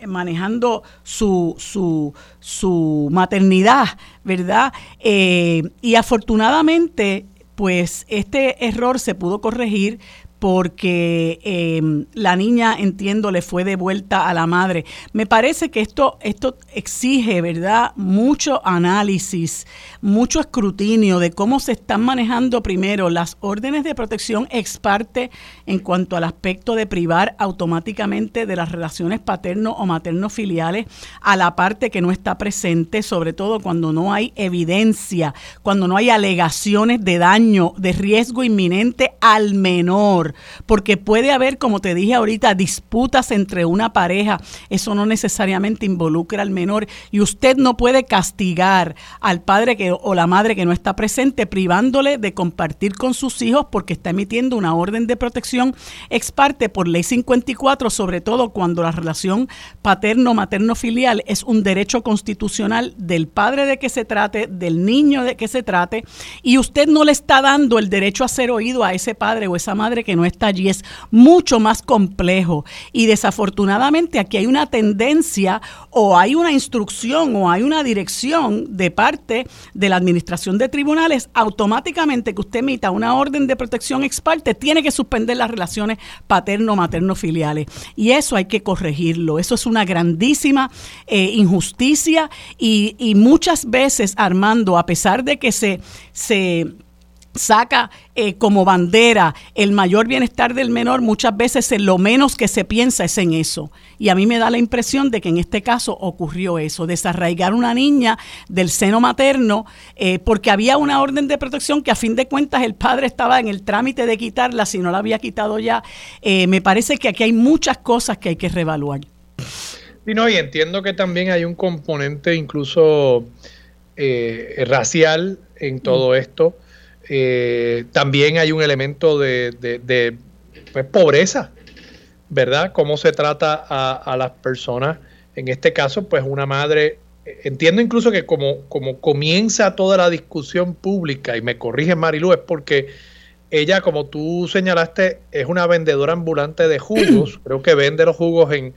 manejando su su su maternidad, ¿verdad? Eh, y afortunadamente, pues este error se pudo corregir, porque eh, la niña, entiendo, le fue devuelta a la madre. Me parece que esto, esto exige, ¿verdad?, mucho análisis, mucho escrutinio de cómo se están manejando primero las órdenes de protección ex parte en cuanto al aspecto de privar automáticamente de las relaciones paterno o materno filiales a la parte que no está presente, sobre todo cuando no hay evidencia, cuando no hay alegaciones de daño, de riesgo inminente al menor. Porque puede haber, como te dije ahorita, disputas entre una pareja. Eso no necesariamente involucra al menor. Y usted no puede castigar al padre que, o la madre que no está presente, privándole de compartir con sus hijos porque está emitiendo una orden de protección ex parte por Ley cincuenta y cuatro, sobre todo cuando la relación paterno-materno-filial es un derecho constitucional del padre de que se trate, del niño de que se trate, y usted no le está dando el derecho a ser oído a ese padre o esa madre que no está allí. Es mucho más complejo y desafortunadamente aquí hay una tendencia o hay una instrucción o hay una dirección de parte de la administración de tribunales: automáticamente que usted emita una orden de protección ex parte tiene que suspender las relaciones paterno-materno-filiales, y eso hay que corregirlo. Eso es una grandísima eh, injusticia y, y muchas veces, Armando, a pesar de que se, se saca eh, como bandera el mayor bienestar del menor, muchas veces en lo menos que se piensa es en eso. Y a mí me da la impresión de que en este caso ocurrió eso: desarraigar una niña del seno materno eh, porque había una orden de protección que a fin de cuentas el padre estaba en el trámite de quitarla, si no la había quitado ya. Eh, me parece que aquí hay muchas cosas que hay que reevaluar. Y no, y entiendo que también hay un componente incluso eh, racial en todo mm. esto. Eh, también hay un elemento de, de, de pues, pobreza, ¿verdad? Cómo se trata a, a las personas. En este caso, pues una madre, entiendo incluso que como, como comienza toda la discusión pública, y me corrige Marilú, es porque ella, como tú señalaste, es una vendedora ambulante de jugos. Creo que vende los jugos en,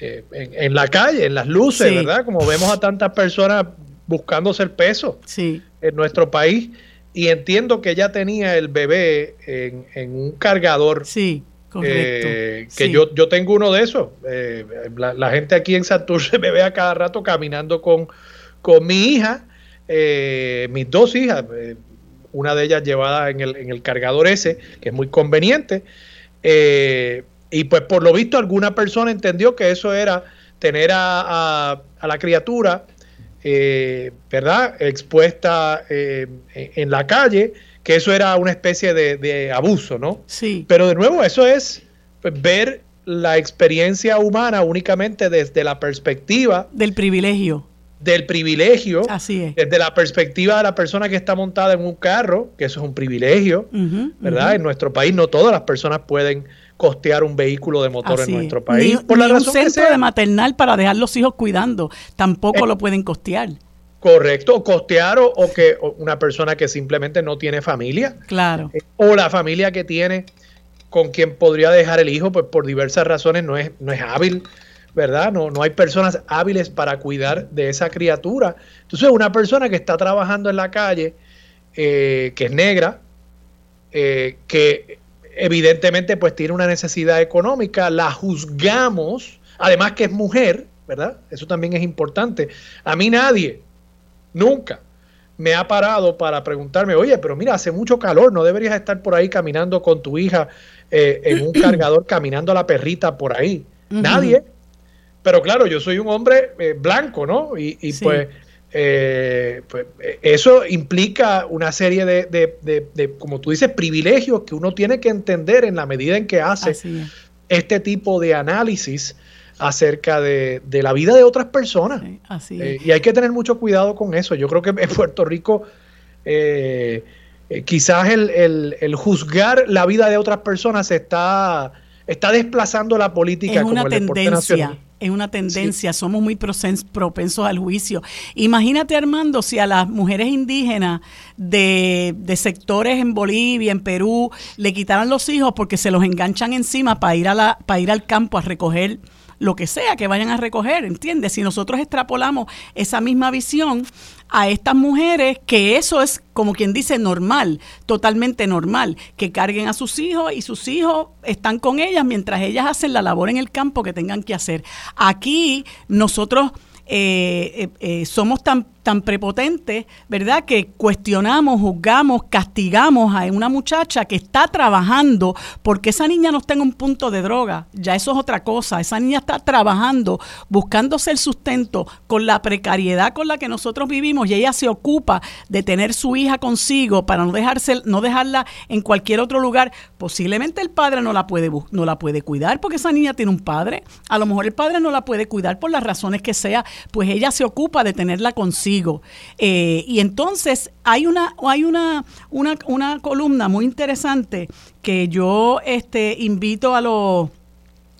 eh, en, en la calle, en las luces, sí, ¿verdad? Como vemos a tantas personas buscándose el peso, sí, en nuestro país. Y entiendo que ella tenía el bebé en, en un cargador. Sí, correcto. Eh, que sí. Yo, yo tengo uno de esos. Eh, la, la gente aquí en Santurce me ve a cada rato caminando con, con mi hija, eh, mis dos hijas, eh, una de ellas llevada en el, en el cargador ese, que es muy conveniente. Eh, y pues por lo visto alguna persona entendió que eso era tener a, a, a la criatura Eh, ¿verdad? expuesta eh, en la calle, que eso era una especie de, de abuso, ¿no? Sí. Pero de nuevo, eso es ver la experiencia humana únicamente desde la perspectiva del privilegio. Del privilegio. Así es. Desde la perspectiva de la persona que está montada en un carro, que eso es un privilegio, uh-huh, ¿verdad? Uh-huh. En nuestro país no todas las personas pueden costear un vehículo de motor. Así en nuestro es. País. Ni, por la ni razón un centro que sea, de maternal para dejar los hijos cuidando, tampoco eh, lo pueden costear. Correcto, o costear o, o que o una persona que simplemente no tiene familia. Claro. Eh, o la familia que tiene con quien podría dejar el hijo, pues por diversas razones no es, no es hábil, ¿verdad? No, no hay personas hábiles para cuidar de esa criatura. Entonces una persona que está trabajando en la calle, eh, que es negra, eh, que evidentemente pues tiene una necesidad económica, la juzgamos, además que es mujer, ¿verdad? Eso también es importante. A mí nadie, nunca, me ha parado para preguntarme, oye, pero mira, hace mucho calor, ¿no deberías estar por ahí caminando con tu hija eh, en un cargador, caminando a la perrita por ahí? Uh-huh. Nadie. Pero claro, yo soy un hombre eh, blanco, ¿no? Y, y sí. pues, eh, pues eso implica una serie de, de, de, de, como tú dices, privilegios que uno tiene que entender en la medida en que hace este tipo de análisis acerca de, de la vida de otras personas. Sí, así eh, y hay que tener mucho cuidado con eso. Yo creo que en Puerto Rico eh, eh, quizás el, el, el juzgar la vida de otras personas está, está desplazando la política. Es una como el tendencia. Es una tendencia, sí. Somos muy propensos al juicio. Imagínate, Armando, si a las mujeres indígenas de, de sectores en Bolivia, en Perú, le quitaran los hijos porque se los enganchan encima para ir a la, para ir al campo a recoger lo que sea que vayan a recoger, ¿entiendes? Si nosotros extrapolamos esa misma visión a estas mujeres, que eso es, como quien dice, normal, totalmente normal, que carguen a sus hijos y sus hijos están con ellas mientras ellas hacen la labor en el campo que tengan que hacer. Aquí nosotros eh, eh, eh, somos tan, tan prepotentes, ¿verdad?, que cuestionamos, juzgamos, castigamos a una muchacha que está trabajando, porque esa niña no está en un punto de droga, ya eso es otra cosa, esa niña está trabajando, buscándose el sustento con la precariedad con la que nosotros vivimos, y ella se ocupa de tener su hija consigo para no dejarse, no dejarla en cualquier otro lugar. Posiblemente el padre no la puede, no la puede cuidar, porque esa niña tiene un padre, a lo mejor el padre no la puede cuidar por las razones que sea, pues ella se ocupa de tenerla consigo. Eh, y entonces hay una hay una, una una columna muy interesante que yo este invito a los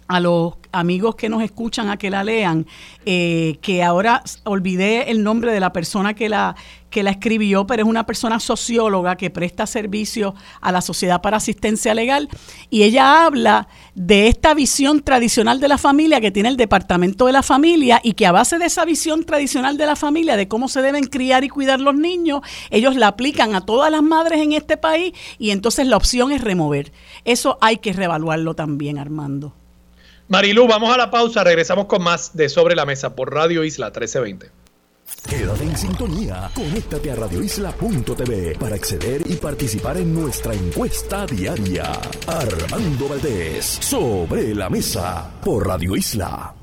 a los amigos que nos escuchan a que la lean, eh, que ahora olvidé el nombre de la persona que la que la escribió, pero es una persona socióloga que presta servicio a la Sociedad para Asistencia Legal, y ella habla de esta visión tradicional de la familia que tiene el Departamento de la Familia, y que a base de esa visión tradicional de la familia, de cómo se deben criar y cuidar los niños, ellos la aplican a todas las madres en este país, y entonces la opción es remover. Eso hay que reevaluarlo también, Armando. Marilú, vamos a la pausa, regresamos con más de Sobre la Mesa por Radio Isla trece veinte. Quédate en sintonía, conéctate a radio isla punto t v para acceder y participar en nuestra encuesta diaria. Armando Valdés, Sobre la Mesa por Radio Isla.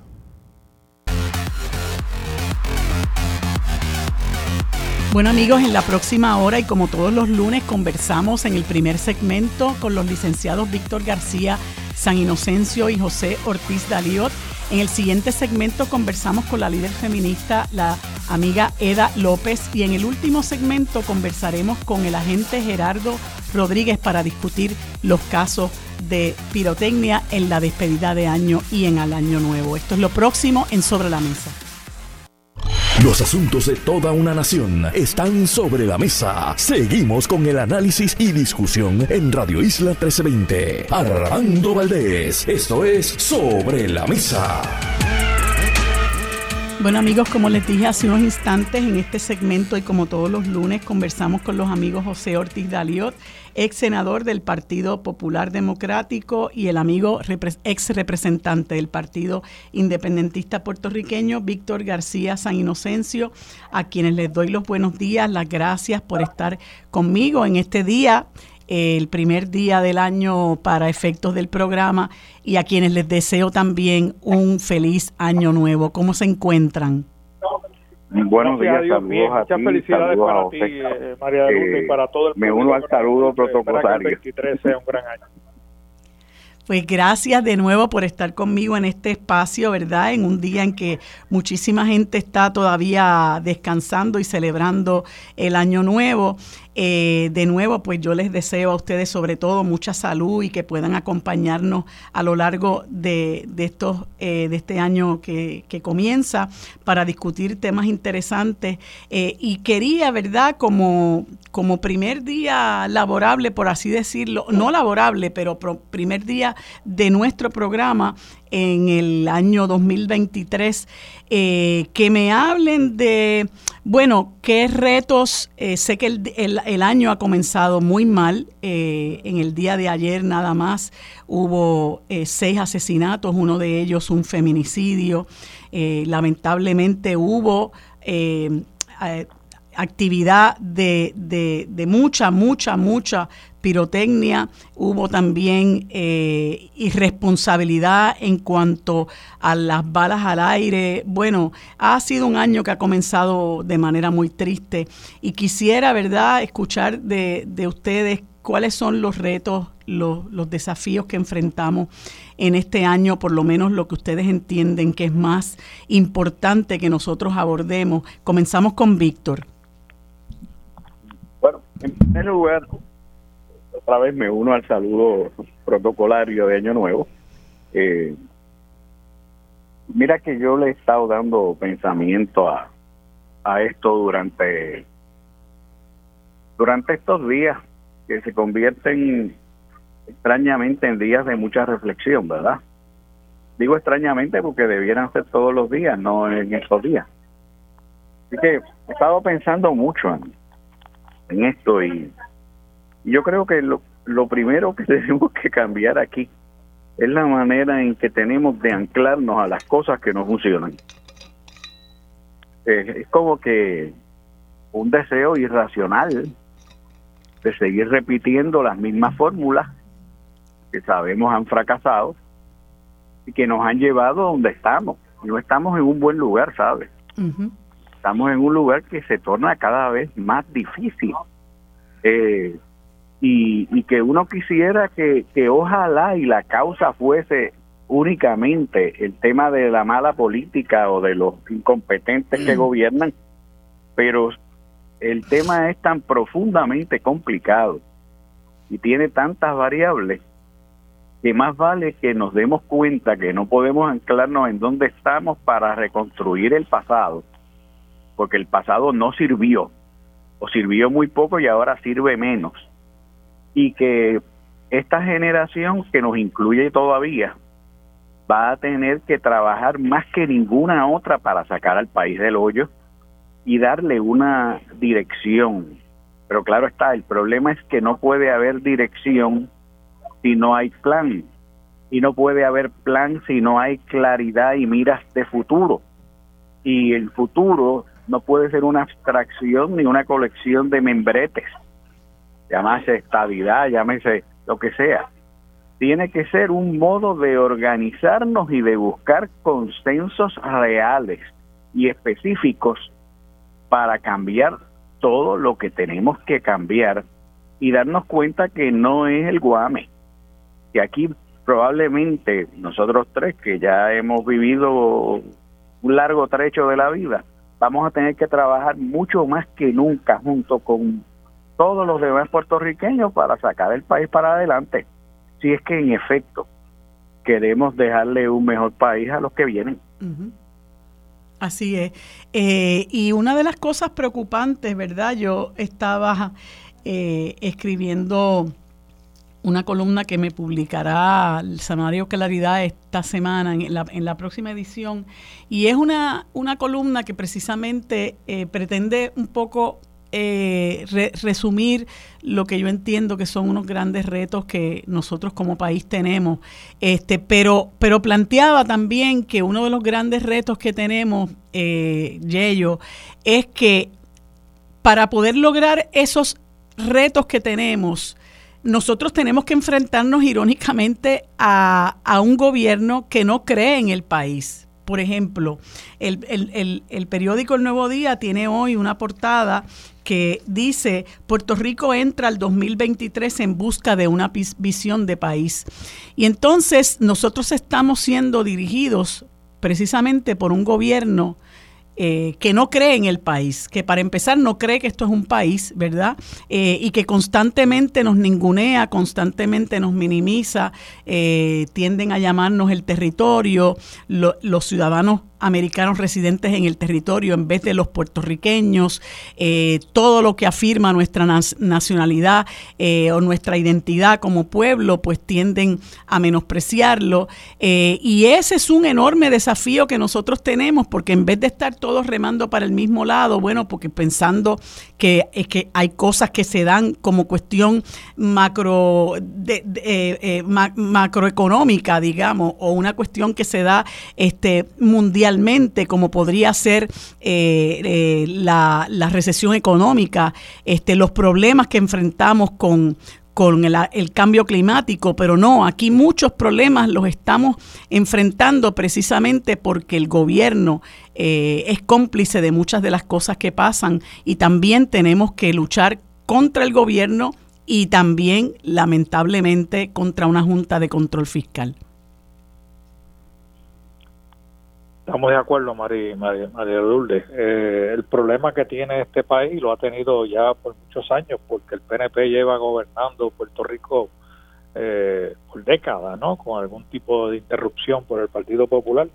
Bueno, amigos, en la próxima hora y como todos los lunes conversamos en el primer segmento con los licenciados Víctor García San Inocencio y José Ortiz Daliot. En el siguiente segmento conversamos con la líder feminista, la amiga Eda López, y en el último segmento conversaremos con el agente Gerardo Rodríguez para discutir los casos de pirotecnia en la despedida de año y en el año nuevo. Esto es lo próximo en Sobre la Mesa. Los asuntos de toda una nación están sobre la mesa. Seguimos con el análisis y discusión en Radio Isla trece veinte. Armando Valdés, esto es Sobre la Mesa. Bueno, amigos, como les dije hace unos instantes, en este segmento y como todos los lunes conversamos con los amigos José Ortiz Daliot, ex senador del Partido Popular Democrático, y el amigo ex representante del Partido Independentista Puertorriqueño, Víctor García San Inocencio, a quienes les doy los buenos días, las gracias por estar conmigo en este día, el primer día del año para efectos del programa, y a quienes les deseo también un feliz año nuevo. ¿Cómo se encuentran? Buenos días, Dios, saludos bien, a muchas ti, felicidades para ti, eh, María eh, Luz, y para todo el me uno al saludo protocolario. Que el veintitrés sea un gran año. Pues gracias de nuevo por estar conmigo en este espacio, ¿verdad? En un día en que muchísima gente está todavía descansando y celebrando el año nuevo. Eh, de nuevo, pues yo les deseo a ustedes sobre todo mucha salud y que puedan acompañarnos a lo largo de, de, estos, eh, de este año que, que comienza para discutir temas interesantes. Eh, y quería, ¿verdad?, como, como primer día laborable, por así decirlo, no laborable, pero pro, primer día de nuestro programa en el año dos mil veintitrés, eh, que me hablen de, bueno, qué retos, eh, sé que el, el, el año ha comenzado muy mal, eh, en el día de ayer nada más hubo eh, seis asesinatos, uno de ellos un feminicidio, eh, lamentablemente hubo... Eh, eh, actividad de, de, de mucha, mucha, mucha pirotecnia, hubo también eh, irresponsabilidad en cuanto a las balas al aire. Bueno, ha sido un año que ha comenzado de manera muy triste y quisiera, ¿verdad?, escuchar de, de ustedes cuáles son los retos, los, los desafíos que enfrentamos en este año, por lo menos lo que ustedes entienden que es más importante que nosotros abordemos. Comenzamos con Víctor. Bueno, en primer lugar, otra vez me uno al saludo protocolario de Año Nuevo. Eh, mira que yo le he estado dando pensamiento a, a esto durante, durante estos días que se convierten extrañamente en días de mucha reflexión, ¿verdad? Digo extrañamente porque debieran ser todos los días, no en estos días. Así que he estado pensando mucho en, en esto y yo creo que lo, lo primero que tenemos que cambiar aquí es la manera en que tenemos de anclarnos a las cosas que no funcionan. Eh, es como que un deseo irracional de seguir repitiendo las mismas fórmulas que sabemos han fracasado y que nos han llevado a donde estamos. No estamos en un buen lugar, ¿sabes? Uh-huh. Estamos en un lugar que se torna cada vez más difícil. Eh, y, y que uno quisiera que, que ojalá y la causa fuese únicamente el tema de la mala política o de los incompetentes uh-huh. que gobiernan, pero... el tema es tan profundamente complicado y tiene tantas variables que más vale que nos demos cuenta que no podemos anclarnos en dónde estamos para reconstruir el pasado, porque el pasado no sirvió, o sirvió muy poco y ahora sirve menos. Y que esta generación, que nos incluye todavía, va a tener que trabajar más que ninguna otra para sacar al país del hoyo y darle una dirección. Pero claro está, el problema es que no puede haber dirección si no hay plan, y no puede haber plan si no hay claridad y miras de futuro. Y el futuro no puede ser una abstracción ni una colección de membretes, llámese estabilidad, llámese lo que sea. Tiene que ser un modo de organizarnos y de buscar consensos reales y específicos para cambiar todo lo que tenemos que cambiar y darnos cuenta que no es el Guame. Que aquí probablemente nosotros tres, que ya hemos vivido un largo trecho de la vida, vamos a tener que trabajar mucho más que nunca junto con todos los demás puertorriqueños para sacar el país para adelante. Si es que en efecto queremos dejarle un mejor país a los que vienen. Uh-huh. Así es. Eh, y una de las cosas preocupantes, ¿verdad? Yo estaba eh, escribiendo una columna que me publicará el Semanario Claridad esta semana, en la, en la próxima edición, y es una, una columna que precisamente eh, pretende un poco eh, re, resumir lo que yo entiendo que son unos grandes retos que nosotros como país tenemos, este, pero, pero planteaba también que uno de los grandes retos que tenemos, eh, Yello, es que para poder lograr esos retos que tenemos, nosotros tenemos que enfrentarnos irónicamente a, a un gobierno que no cree en el país. Por ejemplo, el, el, el, el periódico El Nuevo Día tiene hoy una portada que dice: Puerto Rico entra al dos mil veintitrés en busca de una visión de país. Y entonces nosotros estamos siendo dirigidos precisamente por un gobierno eh, que no cree en el país, que para empezar no cree que esto es un país, ¿verdad? Eh, y que constantemente nos ningunea, constantemente nos minimiza, eh, tienden a llamarnos el territorio, lo, los ciudadanos americanos residentes en el territorio en vez de los puertorriqueños, eh, todo lo que afirma nuestra nacionalidad eh, o nuestra identidad como pueblo, pues tienden a menospreciarlo. Eh, y ese es un enorme desafío que nosotros tenemos, porque en vez de estar todos remando para el mismo lado, bueno, porque pensando que, es que hay cosas que se dan como cuestión macro de, de, eh, eh, ma, macroeconómica, digamos, o una cuestión que se da este mundialmente, como podría ser eh, eh, la, la recesión económica, este, los problemas que enfrentamos con con el, el cambio climático, pero no, aquí muchos problemas los estamos enfrentando precisamente porque el gobierno eh, es cómplice de muchas de las cosas que pasan, y también tenemos que luchar contra el gobierno y también, lamentablemente, contra una Junta de Control Fiscal. Estamos de acuerdo, María María, María Lourdes. Eh, el problema que tiene este país lo ha tenido ya por muchos años, porque el P N P lleva gobernando Puerto Rico eh, por décadas, ¿no? Con algún tipo de interrupción por el Partido Popular.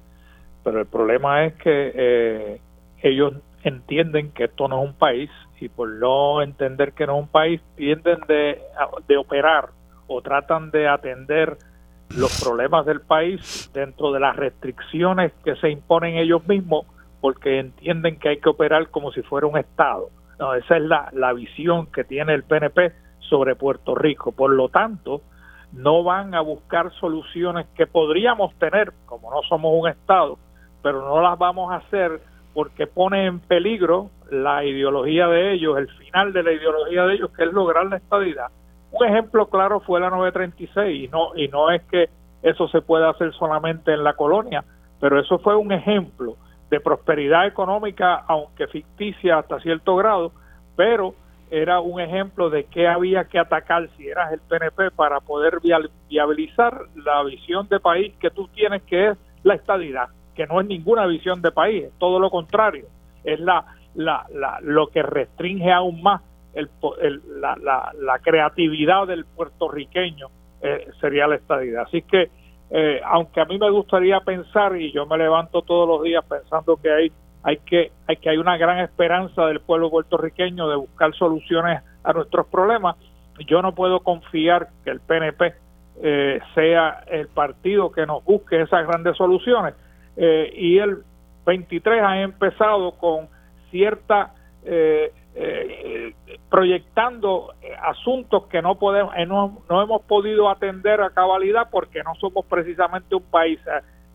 Pero el problema es que eh, ellos entienden que esto no es un país, y por no entender que no es un país, tienden de, de operar o tratan de atender los problemas del país dentro de las restricciones que se imponen ellos mismos, porque entienden que hay que operar como si fuera un Estado. No, esa es la, la visión que tiene el P N P sobre Puerto Rico. Por lo tanto, no van a buscar soluciones que podríamos tener, como no somos un Estado, pero no las vamos a hacer porque pone en peligro la ideología de ellos, el final de la ideología de ellos, que es lograr la estadidad. Un ejemplo claro fue la nueve treinta y seis, y no, y no es que eso se pueda hacer solamente en la colonia, pero eso fue un ejemplo de prosperidad económica, aunque ficticia hasta cierto grado, pero era un ejemplo de qué había que atacar si eras el P N P para poder viabilizar la visión de país que tú tienes, que es la estadidad, que no es ninguna visión de país, es todo lo contrario, es la, la, la lo que restringe aún más El, el, la, la, la creatividad del puertorriqueño, eh, sería la estadidad. Así que, eh, aunque a mí me gustaría pensar, y yo me levanto todos los días pensando que hay, hay que, hay que hay una gran esperanza del pueblo puertorriqueño de buscar soluciones a nuestros problemas, yo no puedo confiar que el P N P eh, sea el partido que nos busque esas grandes soluciones. Eh, y el veintitrés ha empezado con cierta... Eh, Eh, proyectando asuntos que no podemos eh, no, no hemos podido atender a cabalidad, porque no somos precisamente un país.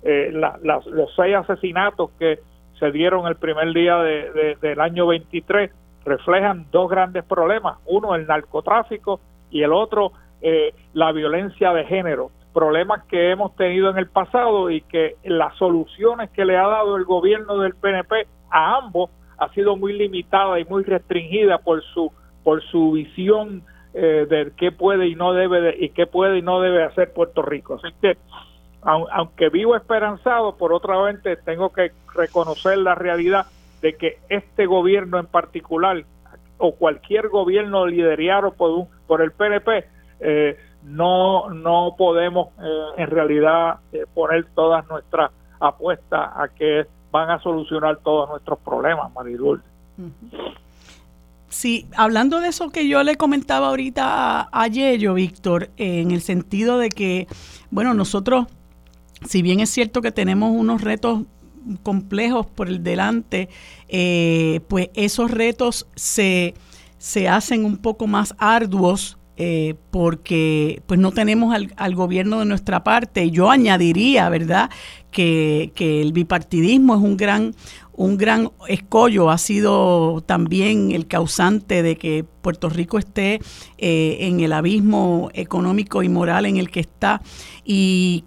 Eh, la, la, los seis asesinatos que se dieron el primer día de, de, del año veintitrés reflejan dos grandes problemas: uno, el narcotráfico, y el otro, eh, la violencia de género, problemas que hemos tenido en el pasado y que las soluciones que le ha dado el gobierno del P N P a ambos ha sido muy limitada y muy restringida por su por su visión eh, de qué puede y no debe de, y qué puede y no debe hacer Puerto Rico. Así que, aunque vivo esperanzado, por otra parte tengo que reconocer la realidad de que este gobierno en particular, o cualquier gobierno liderado por un, por el P N P, eh, no no podemos eh, en realidad eh, poner todas nuestras apuestas a que van a solucionar todos nuestros problemas, Marilú. Sí, hablando de eso que yo le comentaba ahorita a, a Yello, Víctor, en el sentido de que, bueno, nosotros, si bien es cierto que tenemos unos retos complejos por el delante, eh, pues esos retos se, se hacen un poco más arduos, Eh, porque pues no tenemos al, al gobierno de nuestra parte. Y yo añadiría, ¿verdad?, que, que el bipartidismo es un gran, un gran escollo, ha sido también el causante de que Puerto Rico esté eh, en el abismo económico y moral en el que está. Y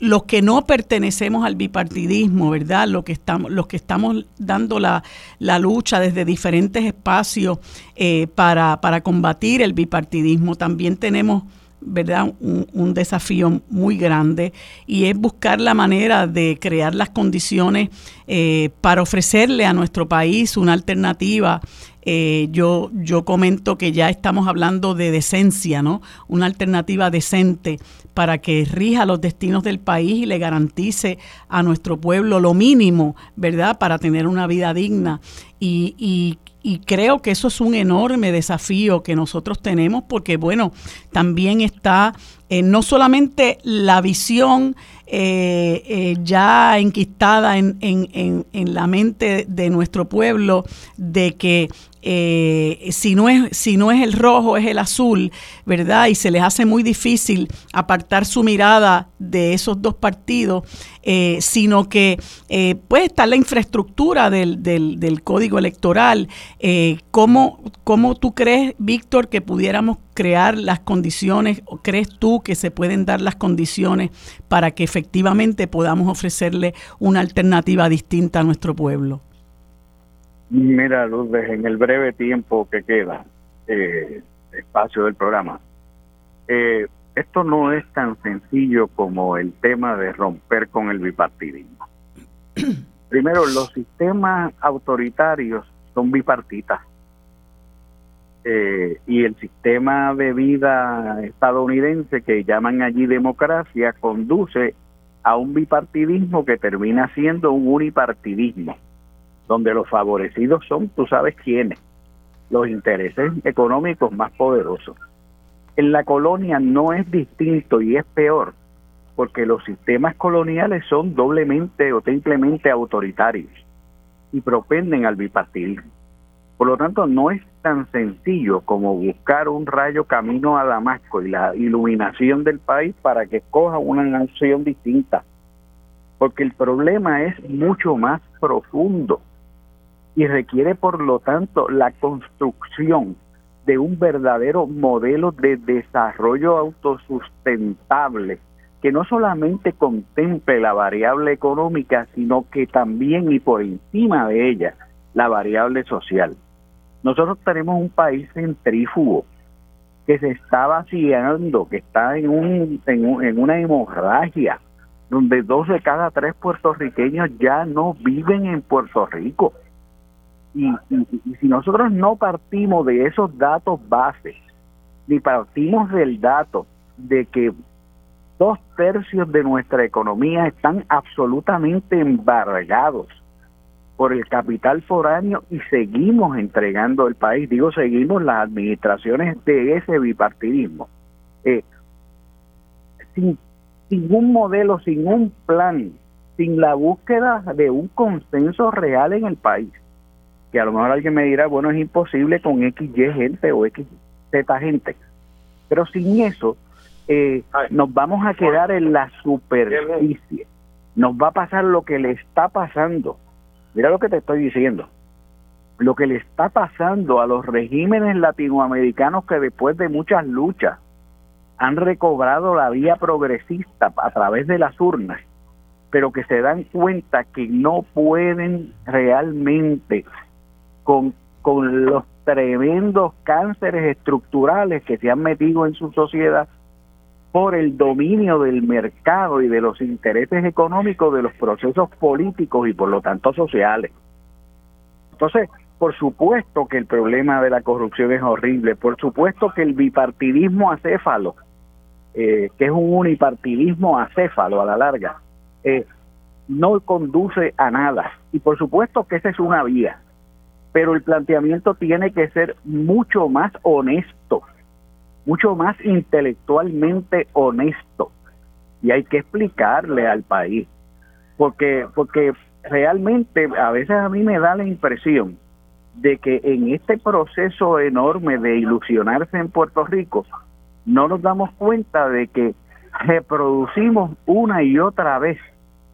los que no pertenecemos al bipartidismo, ¿verdad?, los que estamos, los que estamos dando la, la lucha desde diferentes espacios eh, para, para combatir el bipartidismo, también tenemos verdad, un, un desafío muy grande, y es buscar la manera de crear las condiciones eh, para ofrecerle a nuestro país una alternativa. Eh, yo, yo comento que ya estamos hablando de decencia, ¿no? Una alternativa decente para que rija los destinos del país y le garantice a nuestro pueblo lo mínimo, ¿verdad?, para tener una vida digna. Y, y Y creo que eso es un enorme desafío que nosotros tenemos, porque, bueno, también está eh, no solamente la visión eh, eh, ya enquistada en, en, en, en la mente de nuestro pueblo de que eh, si no es, si no es el rojo, es el azul, ¿verdad? Y se les hace muy difícil apartar su mirada de esos dos partidos, eh, sino que eh, puede estar la infraestructura del, del, del código electoral. Eh, ¿cómo, ¿Cómo tú crees, Víctor, que pudiéramos crear las condiciones, o crees tú que se pueden dar las condiciones para que efectivamente podamos ofrecerle una alternativa distinta a nuestro pueblo? Mira, Luz, en el breve tiempo que queda, eh, espacio del programa, eh, esto no es tan sencillo como el tema de romper con el bipartidismo. Primero, los sistemas autoritarios son bipartitas. Eh, y el sistema de vida estadounidense, que llaman allí democracia, conduce a un bipartidismo que termina siendo un unipartidismo, donde los favorecidos son, tú sabes quiénes, los intereses económicos más poderosos. En la colonia no es distinto, y es peor, porque los sistemas coloniales son doblemente o triplemente autoritarios y propenden al bipartidismo. Por lo tanto, no es tan sencillo como buscar un rayo camino a Damasco y la iluminación del país para que coja una nación distinta, porque el problema es mucho más profundo y requiere, por lo tanto, la construcción de un verdadero modelo de desarrollo autosustentable que no solamente contemple la variable económica, sino que también, y por encima de ella, la variable social. Nosotros tenemos un país centrífugo que se está vaciando, que está en, un, en, un, en una hemorragia, donde dos de cada tres puertorriqueños ya no viven en Puerto Rico. Y, y, y si nosotros no partimos de esos datos bases, ni partimos del dato de que dos tercios de nuestra economía están absolutamente embargados por el capital foráneo, y seguimos entregando el país, digo, seguimos las administraciones de ese bipartidismo, eh, sin, sin un modelo, sin un plan, sin la búsqueda de un consenso real en el país, que a lo mejor alguien me dirá, bueno, es imposible con X Y gente o X Z gente, pero sin eso eh, nos vamos a quedar en la superficie, nos va a pasar lo que le está pasando. Mira lo que te estoy diciendo. Lo que le está pasando a los regímenes latinoamericanos que después de muchas luchas han recobrado la vía progresista a través de las urnas, pero que se dan cuenta que no pueden realmente con, con los tremendos cánceres estructurales que se han metido en su sociedad por el dominio del mercado y de los intereses económicos de los procesos políticos y por lo tanto sociales. Entonces, por supuesto que el problema de la corrupción es horrible, por supuesto que el bipartidismo acéfalo, eh, que es un unipartidismo acéfalo a la larga, eh, no conduce a nada. Y por supuesto que esa es una vía, pero el planteamiento tiene que ser mucho más honesto, mucho más intelectualmente honesto, y hay que explicarle al país, porque porque realmente a veces a mí me da la impresión de que en este proceso enorme de ilusionarse en Puerto Rico, no nos damos cuenta de que reproducimos una y otra vez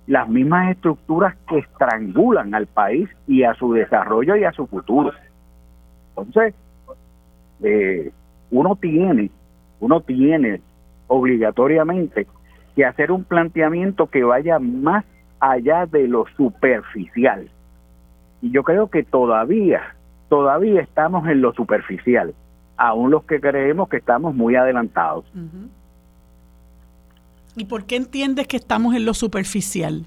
las mismas estructuras que estrangulan al país y a su desarrollo y a su futuro. Entonces, eh, Uno tiene, uno tiene obligatoriamente que hacer un planteamiento que vaya más allá de lo superficial. Y yo creo que todavía, todavía estamos en lo superficial. aún los que creemos que estamos muy adelantados. Uh-huh. ¿Y por qué entiendes que estamos en lo superficial?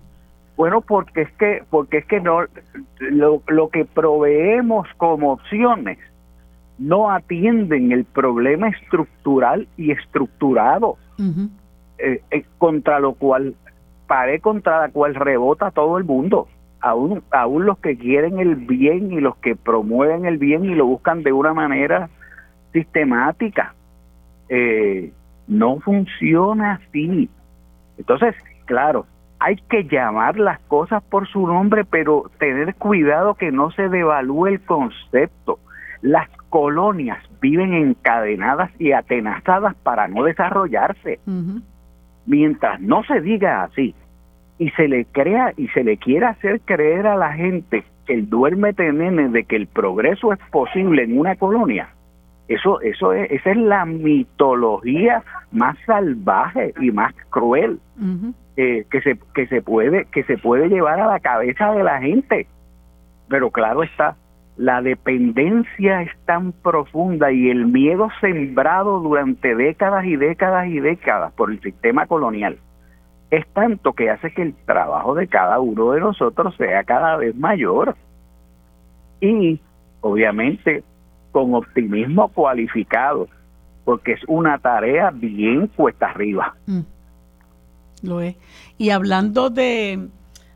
Bueno, porque es que porque es que no lo, lo que proveemos como opciones no atienden el problema estructural y estructurado, uh-huh. eh, eh, contra lo cual pared contra la cual rebota todo el mundo, aún aún los que quieren el bien y los que promueven el bien y lo buscan de una manera sistemática. Eh, no funciona así. Entonces, claro, hay que llamar las cosas por su nombre, pero tener cuidado que no se devalúe el concepto. Las colonias viven encadenadas y atenazadas para no desarrollarse. Uh-huh. Mientras no se diga así y se le crea y se le quiera hacer creer a la gente que el duérmete nene de que el progreso es posible en una colonia, eso eso es, esa es la mitología más salvaje y más cruel, uh-huh. eh, que se que se puede que se puede llevar a la cabeza de la gente. Pero claro está, la dependencia es tan profunda y el miedo sembrado durante décadas y décadas y décadas por el sistema colonial es tanto que hace que el trabajo de cada uno de nosotros sea cada vez mayor. Y obviamente con optimismo cualificado, porque es una tarea bien cuesta arriba. Mm. Lo es. Y hablando de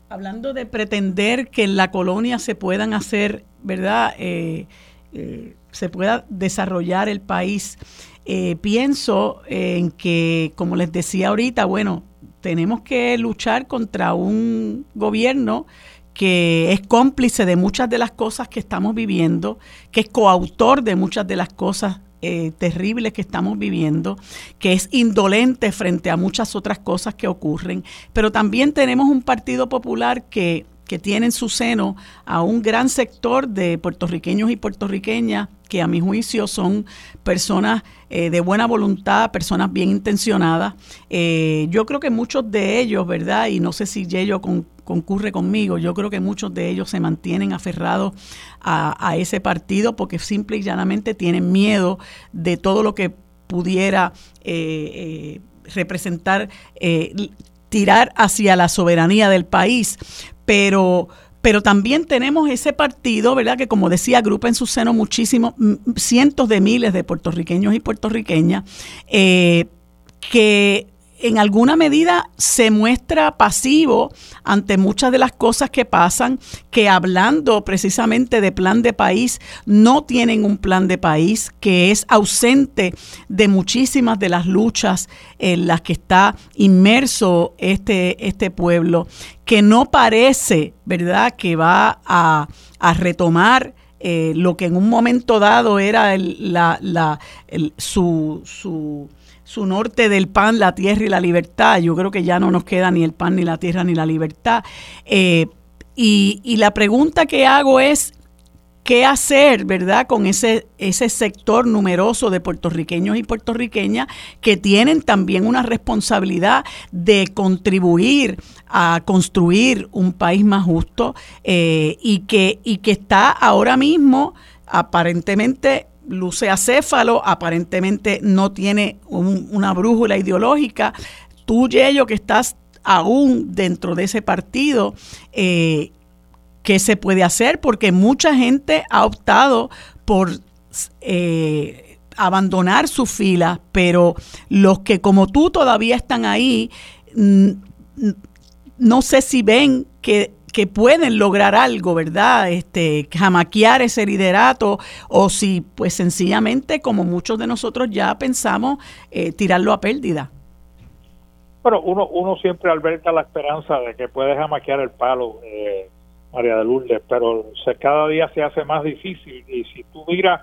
hablando de pretender que en la colonia se puedan hacer, ¿verdad? Eh, eh, se pueda desarrollar el país. Eh, pienso en que, como les decía ahorita, bueno, tenemos que luchar contra un gobierno que es cómplice de muchas de las cosas que estamos viviendo, que es coautor de muchas de las cosas eh, terribles que estamos viviendo, que es indolente frente a muchas otras cosas que ocurren. Pero también tenemos un Partido Popular que... que tiene en su seno a un gran sector de puertorriqueños y puertorriqueñas que a mi juicio son personas eh, de buena voluntad, personas bien intencionadas. Eh, yo creo que muchos de ellos, ¿verdad? Y no sé si Yello con, concurre conmigo, yo creo que muchos de ellos se mantienen aferrados a, a ese partido porque simple y llanamente tienen miedo de todo lo que pudiera eh, eh, representar, eh, tirar hacia la soberanía del país. Pero, pero también tenemos ese partido, ¿verdad?, que como decía, agrupa en su seno muchísimos, cientos de miles de puertorriqueños y puertorriqueñas, eh, que en alguna medida se muestra pasivo ante muchas de las cosas que pasan, que hablando precisamente de plan de país, no tienen un plan de país, que es ausente de muchísimas de las luchas en las que está inmerso este, este pueblo, que no parece, ¿verdad?, que va a, a retomar eh, lo que en un momento dado era el, la, la, el, su... su su norte del pan, la tierra y la libertad. Yo creo que ya no nos queda ni el pan, ni la tierra, ni la libertad. Eh, y, y la pregunta que hago es, ¿qué hacer, verdad?, con ese, ese sector numeroso de puertorriqueños y puertorriqueñas que tienen también una responsabilidad de contribuir a construir un país más justo eh, y, que, y que está ahora mismo aparentemente... luce acéfalo, aparentemente no tiene un, una brújula ideológica. Tú, Yello, que estás aún dentro de ese partido, eh, ¿qué se puede hacer? Porque mucha gente ha optado por eh, abandonar sus filas, pero los que como tú todavía están ahí, no sé si ven que... que pueden lograr algo, ¿verdad? Este, jamaquear ese liderato, o si, pues sencillamente, como muchos de nosotros ya pensamos, eh, tirarlo a pérdida. Bueno, uno uno siempre alberga la esperanza de que puede jamaquear el palo, eh, María de Lourdes, pero se, cada día se hace más difícil. Y si tú miras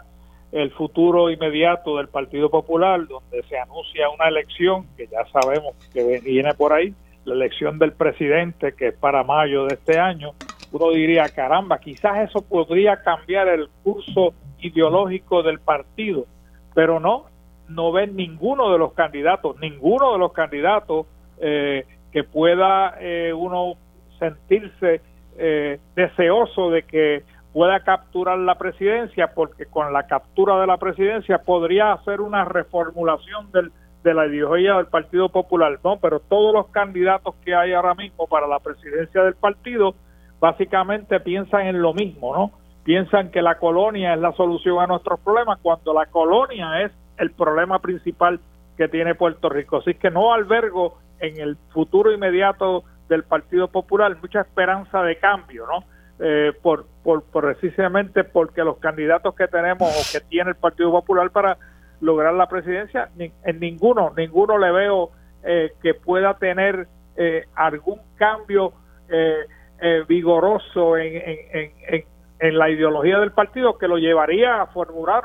el futuro inmediato del Partido Popular, donde se anuncia una elección, que ya sabemos que viene por ahí, la elección del presidente, que es para mayo de este año, uno diría, caramba, quizás eso podría cambiar el curso ideológico del partido, pero no, no ven ninguno de los candidatos, ninguno de los candidatos eh, que pueda eh, uno sentirse eh, deseoso de que pueda capturar la presidencia, porque con la captura de la presidencia podría hacer una reformulación del, de la ideología del Partido Popular. No, pero todos los candidatos que hay ahora mismo para la presidencia del partido básicamente piensan en lo mismo, ¿no? Piensan que la colonia es la solución a nuestros problemas, cuando la colonia es el problema principal que tiene Puerto Rico. Así que no albergo en el futuro inmediato del Partido Popular mucha esperanza de cambio, ¿no? Eh, por, por, por precisamente porque los candidatos que tenemos o que tiene el Partido Popular para lograr la presidencia, ni, en ninguno, ninguno le veo eh, que pueda tener eh, algún cambio eh, eh, vigoroso en, en, en, en, en la ideología del partido, que lo llevaría a formular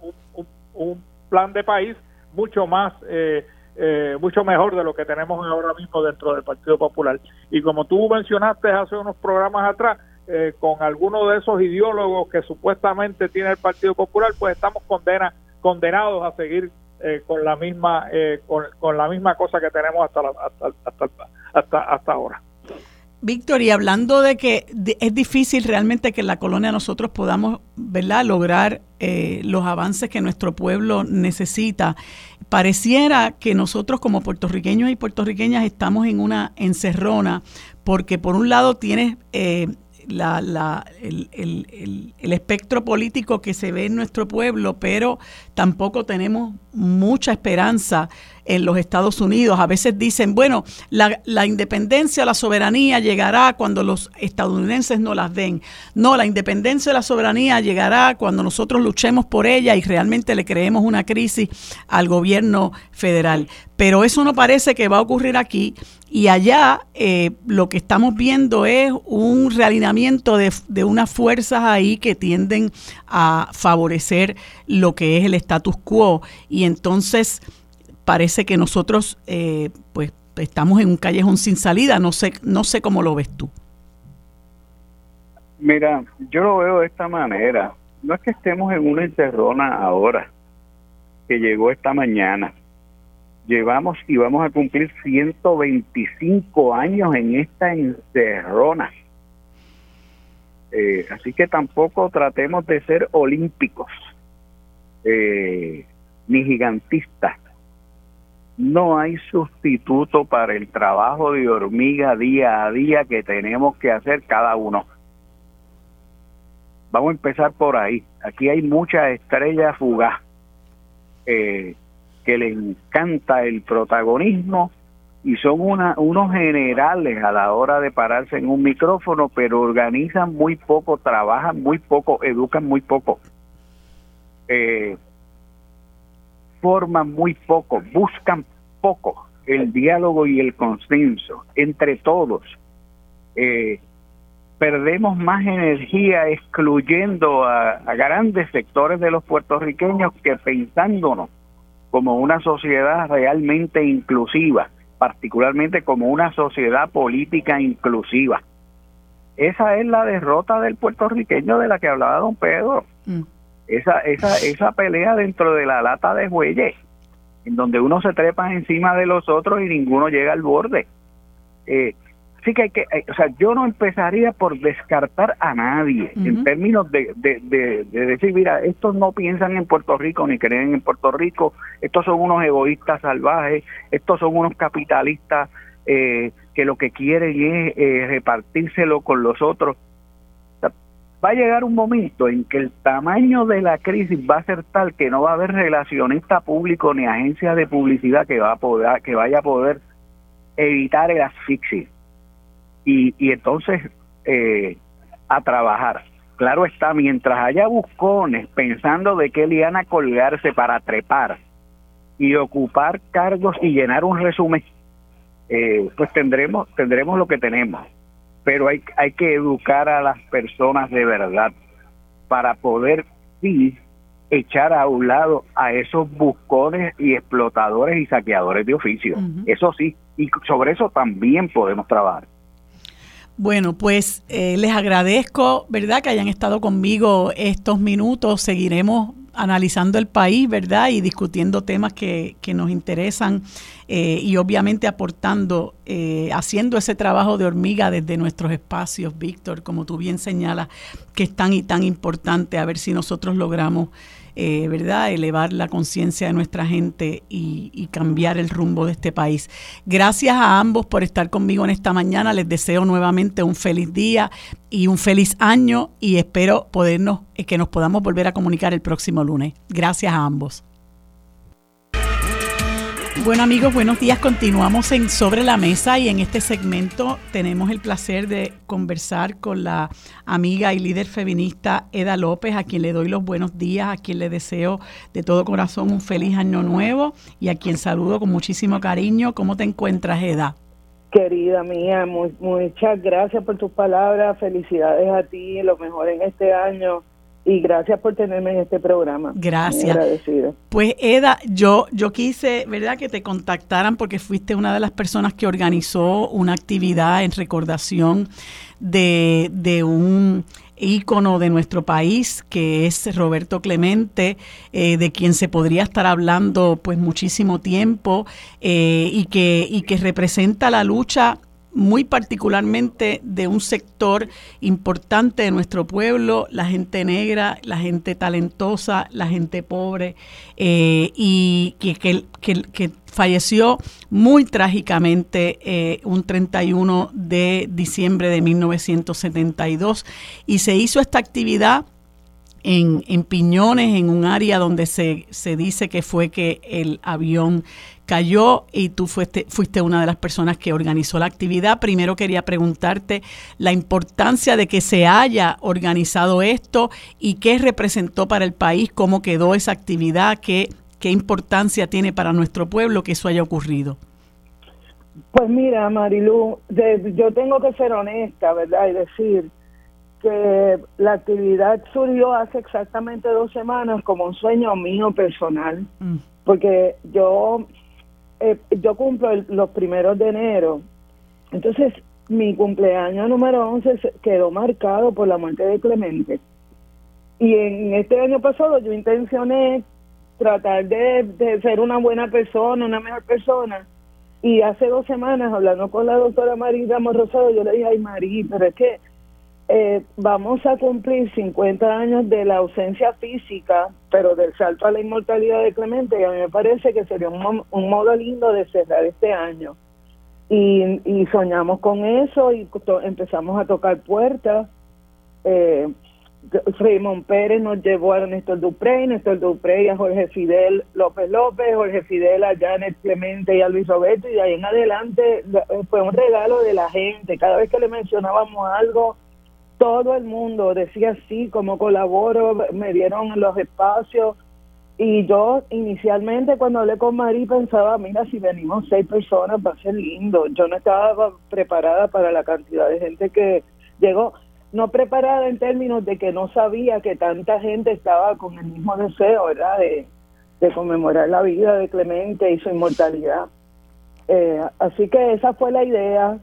un, un, un plan de país mucho más eh, eh, mucho mejor de lo que tenemos ahora mismo dentro del Partido Popular. Y como tú mencionaste hace unos programas atrás, eh, con algunos de esos ideólogos que supuestamente tiene el Partido Popular, pues estamos condena, condenados a seguir eh, con la misma eh, con, con la misma cosa que tenemos hasta la, hasta, hasta hasta hasta ahora. Víctor, y hablando de que es difícil realmente que en la colonia nosotros podamos, ¿verdad?, lograr eh, los avances que nuestro pueblo necesita, pareciera que nosotros como puertorriqueños y puertorriqueñas estamos en una encerrona, porque por un lado tienes eh, la, la, el, el, el, el espectro político que se ve en nuestro pueblo, pero tampoco tenemos mucha esperanza en los Estados Unidos. A veces dicen, bueno, la, la independencia, la soberanía llegará cuando los estadounidenses no las den. No, la independencia, la soberanía llegará cuando nosotros luchemos por ella y realmente le creemos una crisis al gobierno federal. Pero eso no parece que va a ocurrir aquí. Y allá eh, lo que estamos viendo es un realineamiento de, de unas fuerzas ahí que tienden a favorecer lo que es el status quo. Y entonces parece que nosotros eh, pues estamos en un callejón sin salida. No sé, no sé cómo lo ves tú. Mira, yo lo veo de esta manera. No es que estemos en una encerrona ahora, que llegó esta mañana. Llevamos y vamos a cumplir ciento veinticinco años en esta encerrona. Eh, así que tampoco tratemos de ser olímpicos, eh, ni gigantistas. No hay sustituto para el trabajo de hormiga día a día que tenemos que hacer cada uno. Vamos a empezar por ahí. Aquí hay muchas estrellas fugaz eh, que les encanta el protagonismo y son una, unos generales a la hora de pararse en un micrófono, pero organizan muy poco, trabajan muy poco, educan muy poco. Eh... forman muy poco, buscan poco el diálogo y el consenso entre todos. Eh, perdemos más energía excluyendo a, a grandes sectores de los puertorriqueños que pensándonos como una sociedad realmente inclusiva, particularmente como una sociedad política inclusiva. Esa es la derrota del puertorriqueño de la que hablaba don Pedro. Mm. Esa, esa, esa pelea dentro de la lata de bueyes, en donde uno se trepa encima de los otros y ninguno llega al borde. Eh, así que hay que, o sea, yo no empezaría por descartar a nadie, uh-huh, en términos de, de, de, de decir, mira, estos no piensan en Puerto Rico ni creen en Puerto Rico, estos son unos egoístas salvajes, estos son unos capitalistas eh, que lo que quieren es eh, repartírselo con los otros. Va a llegar un momento en que el tamaño de la crisis va a ser tal que no va a haber relacionista público ni agencia de publicidad que va a poder, que vaya a poder evitar el asfixia. Y, y entonces eh, a trabajar. Claro está, mientras haya buscones pensando de qué liana colgarse para trepar y ocupar cargos y llenar un resumen, eh, pues tendremos tendremos lo que tenemos. Pero hay, hay que educar a las personas de verdad para poder sí echar a un lado a esos buscones y explotadores y saqueadores de oficio. Uh-huh. Eso sí, y sobre eso también podemos trabajar. Bueno, pues eh, les agradezco, ¿verdad?, que hayan estado conmigo estos minutos. Seguiremos analizando el país, ¿verdad? Y discutiendo temas que, que nos interesan eh, y obviamente aportando, eh, haciendo ese trabajo de hormiga desde nuestros espacios, Víctor, como tú bien señalas, que es tan y tan importante, a ver si nosotros logramos, eh, ¿verdad?, elevar la conciencia de nuestra gente y, y cambiar el rumbo de este país. Gracias a ambos por estar conmigo en esta mañana. Les deseo nuevamente un feliz día y un feliz año y espero podernos, que nos podamos volver a comunicar el próximo lunes. Gracias a ambos. Bueno, amigos, buenos días. Continuamos en Sobre la Mesa y en este segmento tenemos el placer de conversar con la amiga y líder feminista Eda López, a quien le doy los buenos días, a quien le deseo de todo corazón un feliz año nuevo y a quien saludo con muchísimo cariño. ¿Cómo te encuentras, Eda? Querida mía, muy, muchas gracias por tus palabras. Felicidades a ti, lo mejor en este año. Y gracias por tenerme en este programa. Gracias. Muy agradecida. Pues Eda, yo yo quise, ¿verdad?, que te contactaran porque fuiste una de las personas que organizó una actividad en recordación de, de un ícono de nuestro país, que es Roberto Clemente, eh, de quien se podría estar hablando pues muchísimo tiempo eh, y que y que representa la lucha muy particularmente de un sector importante de nuestro pueblo, la gente negra, la gente talentosa, la gente pobre, eh, y que, que, que, que falleció muy trágicamente eh, un treinta y uno de diciembre de mil novecientos setenta y dos, y se hizo esta actividad en, en Piñones, en un área donde se, se dice que fue que el avión cayó y tú fuiste, fuiste una de las personas que organizó la actividad. Primero quería preguntarte la importancia de que se haya organizado esto y qué representó para el país, cómo quedó esa actividad, qué, qué importancia tiene para nuestro pueblo que eso haya ocurrido. Pues mira, Marilú, de, yo tengo que ser honesta, ¿verdad? Y decir que la actividad surgió hace exactamente dos semanas como un sueño mío personal, mm. porque yo... Eh, yo cumplo el, los primeros de enero, entonces mi cumpleaños número once quedó marcado por la muerte de Clemente, y en este año pasado yo intencioné tratar de, de ser una buena persona, una mejor persona, y hace dos semanas hablando con la doctora María Ramos Rosado, yo le dije, ay María, pero es que eh, vamos a cumplir cincuenta años de la ausencia física, pero del salto a la inmortalidad de Clemente, y a mí me parece que sería un, un modo lindo de cerrar este año. Y, y soñamos con eso, y to- empezamos a tocar puertas. Eh, Raymond Pérez nos llevó a Néstor Duprey, Néstor Duprey a Jorge Fidel López López, Jorge Fidel a Janet Clemente y a Luis Roberto, y de ahí en adelante fue un regalo de la gente. Cada vez que le mencionábamos algo, todo el mundo decía sí, como colaboro, me dieron los espacios. Y yo inicialmente cuando hablé con Mari pensaba, mira, si venimos seis personas va a ser lindo. Yo no estaba preparada para la cantidad de gente que llegó. No preparada en términos de que no sabía que tanta gente estaba con el mismo deseo, ¿verdad? De, de conmemorar la vida de Clemente y su inmortalidad. Eh, así que esa fue la idea.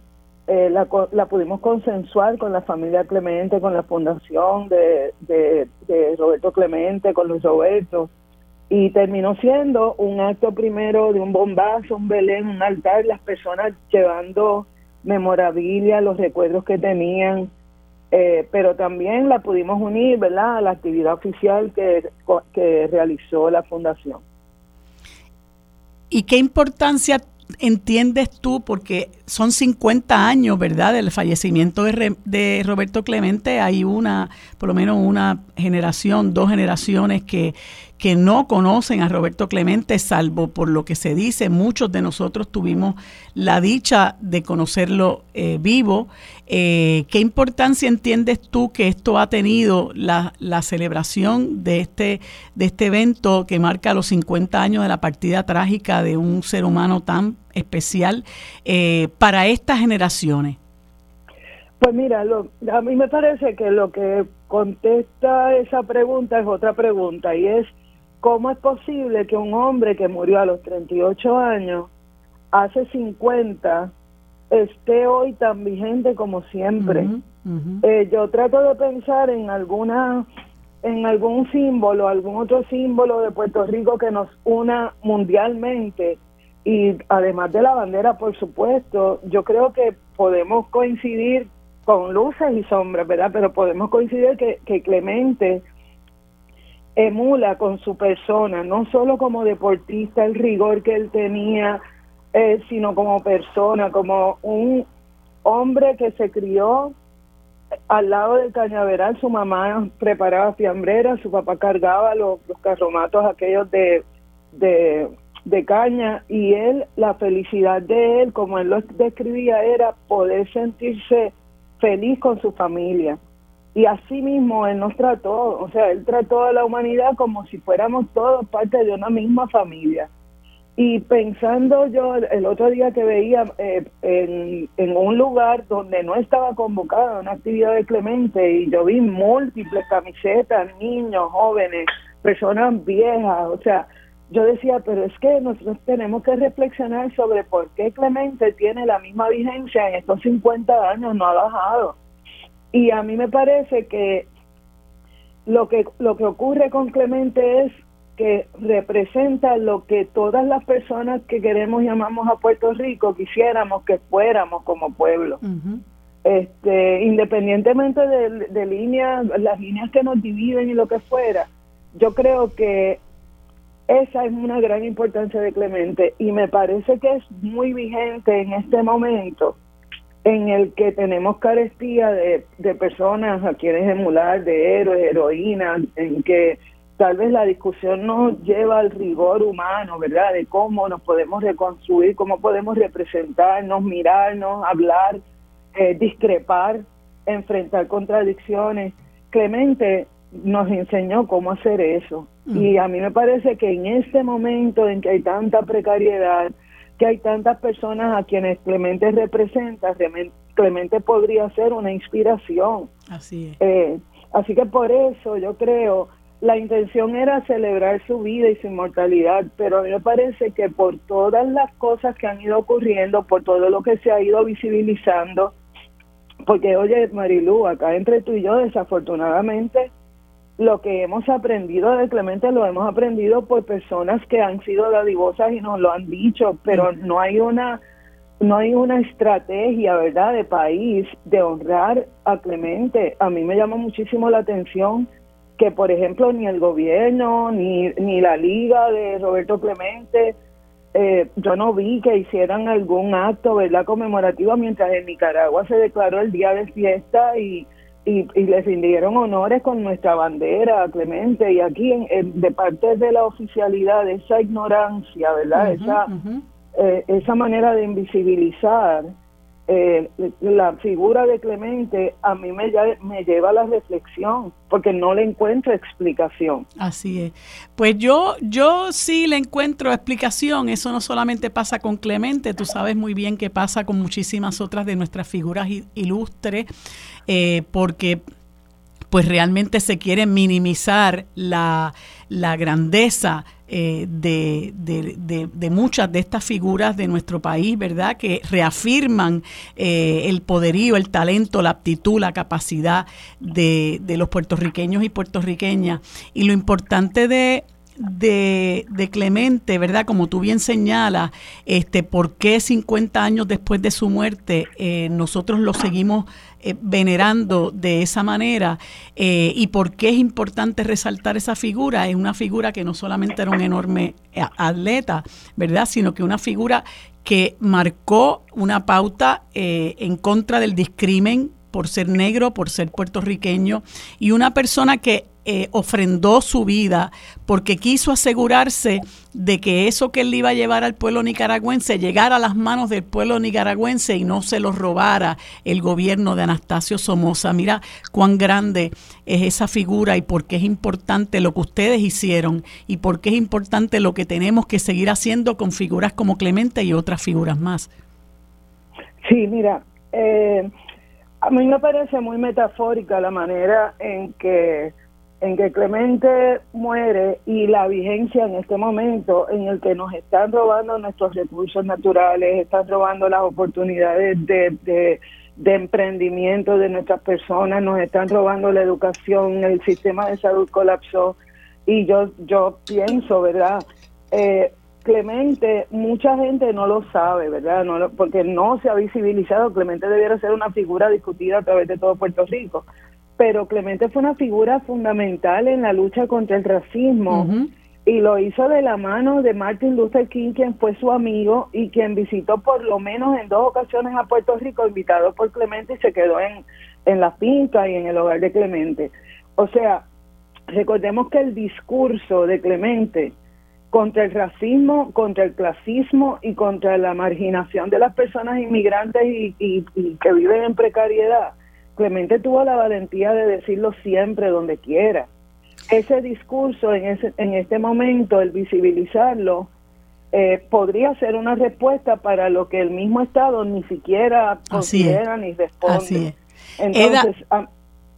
Eh, la, la pudimos consensuar con la familia Clemente, con la fundación de, de, de Roberto Clemente, con Luis Roberto, y terminó siendo un acto primero de un bombazo, un belén, un altar, las personas llevando memorabilia, los recuerdos que tenían, eh, pero también la pudimos unir, ¿verdad?, a la actividad oficial que, que realizó la fundación. ¿Y qué importancia entiendes tú? Porque son cincuenta años, ¿verdad?, del fallecimiento de, Re, de Roberto Clemente. Hay una, por lo menos una generación, dos generaciones que, que no conocen a Roberto Clemente, salvo por lo que se dice. Muchos de nosotros tuvimos la dicha de conocerlo eh, vivo. Eh, ¿Qué importancia entiendes tú que esto ha tenido la, la celebración de este, de este evento que marca los cincuenta años de la partida trágica de un ser humano tan especial eh, para estas generaciones? Pues mira, lo, a mí me parece que lo que contesta esa pregunta es otra pregunta, y es ¿cómo es posible que un hombre que murió a los treinta y ocho años, hace cincuenta, esté hoy tan vigente como siempre? Uh-huh, uh-huh. Eh, yo trato de pensar en algunas en algún símbolo, algún otro símbolo de Puerto Rico que nos una mundialmente, y además de la bandera, por supuesto, yo creo que podemos coincidir con luces y sombras, ¿verdad? Pero podemos coincidir que, que Clemente emula con su persona, no solo como deportista el rigor que él tenía, eh, sino como persona, como un hombre que se crió al lado del cañaveral. Su mamá preparaba fiambrera, su papá cargaba los, los carromatos aquellos de, de, de caña, y él, la felicidad de él, como él lo describía, era poder sentirse feliz con su familia. Y así mismo él nos trató, o sea, él trató a la humanidad como si fuéramos todos parte de una misma familia. Y pensando yo, el otro día que veía eh, en, en un lugar donde no estaba convocada una actividad de Clemente, y yo vi múltiples camisetas, niños, jóvenes, personas viejas, o sea, yo decía, pero es que nosotros tenemos que reflexionar sobre por qué Clemente tiene la misma vigencia en estos cincuenta años, no ha bajado. Y a mí me parece que lo que, lo que ocurre con Clemente es que representa lo que todas las personas que queremos y amamos a Puerto Rico quisiéramos que fuéramos como pueblo. Uh-huh. Este, independientemente de, de líneas, las líneas que nos dividen y lo que fuera, yo creo que esa es una gran importancia de Clemente, y me parece que es muy vigente en este momento en el que tenemos carestía de, de personas a quienes emular, de héroes, heroínas, en que tal vez la discusión nos lleva al rigor humano, ¿verdad? De cómo nos podemos reconstruir, cómo podemos representarnos, mirarnos, hablar, eh, discrepar, enfrentar contradicciones. Clemente nos enseñó cómo hacer eso. Mm. Y a mí me parece que en este momento en que hay tanta precariedad, que hay tantas personas a quienes Clemente representa, Clemente podría ser una inspiración. Así es. Eh, así que por eso yo creo... La intención era celebrar su vida y su inmortalidad, pero a mí me parece que por todas las cosas que han ido ocurriendo, por todo lo que se ha ido visibilizando, porque oye, Marilú, acá entre tú y yo, desafortunadamente, lo que hemos aprendido de Clemente lo hemos aprendido por personas que han sido dadivosas y nos lo han dicho, pero no hay una, no hay una estrategia, ¿verdad?, de país de honrar a Clemente. A mí me llama muchísimo la atención que, por ejemplo, ni el gobierno, ni, ni la liga de Roberto Clemente, eh, yo no vi que hicieran algún acto, ¿verdad?, conmemorativo, mientras en Nicaragua se declaró el día de fiesta y, y, y les rindieron honores con nuestra bandera a Clemente. Y aquí, en, en, de parte de la oficialidad, esa ignorancia, ¿verdad?, uh-huh, esa, uh-huh. eh, esa manera de invisibilizar Eh, la figura de Clemente, a mí me, me lleva a la reflexión, porque no le encuentro explicación. Así es. Pues yo, yo sí le encuentro explicación. Eso no solamente pasa con Clemente, tú sabes muy bien que pasa con muchísimas otras de nuestras figuras ilustres, eh, porque pues realmente se quiere minimizar la, la grandeza Eh, de, de, de, de muchas de estas figuras de nuestro país, ¿verdad?, que reafirman eh, el poderío, el talento, la aptitud, la capacidad de, de los puertorriqueños y puertorriqueñas. Y lo importante de De, de Clemente, ¿verdad?, como tú bien señalas, este, ¿por qué cincuenta años después de su muerte eh, nosotros lo seguimos eh, venerando de esa manera? Eh, ¿Y por qué es importante resaltar esa figura? Es una figura que no solamente era un enorme atleta, ¿verdad?, sino que una figura que marcó una pauta eh, en contra del discrimen por ser negro, por ser puertorriqueño, y una persona que Eh, ofrendó su vida porque quiso asegurarse de que eso que él iba a llevar al pueblo nicaragüense llegara a las manos del pueblo nicaragüense y no se lo robara el gobierno de Anastasio Somoza. Mira cuán grande es esa figura y por qué es importante lo que ustedes hicieron y por qué es importante lo que tenemos que seguir haciendo con figuras como Clemente y otras figuras más. Sí, mira, eh, a mí me parece muy metafórica la manera en que en que Clemente muere y la vigencia en este momento en el que nos están robando nuestros recursos naturales, están robando las oportunidades de, de, de emprendimiento de nuestras personas, nos están robando la educación, el sistema de salud colapsó. Y yo, yo pienso, ¿verdad? Eh, Clemente, mucha gente no lo sabe, ¿verdad? No lo, porque no se ha visibilizado. Clemente debiera ser una figura discutida a través de todo Puerto Rico. Pero Clemente fue una figura fundamental en la lucha contra el racismo. Uh-huh. Y lo hizo de la mano de Martin Luther King, quien fue su amigo y quien visitó por lo menos en dos ocasiones a Puerto Rico, invitado por Clemente, y se quedó en, en la finca y en el hogar de Clemente. O sea, recordemos que el discurso de Clemente contra el racismo, contra el clasismo y contra la marginación de las personas inmigrantes y, y, y que viven en precariedad, Clemente tuvo la valentía de decirlo siempre, donde quiera. Ese discurso, en, ese, en este momento, el visibilizarlo, eh, podría ser una respuesta para lo que el mismo Estado ni siquiera considera ni responde. Así es. Entonces, Eda, a,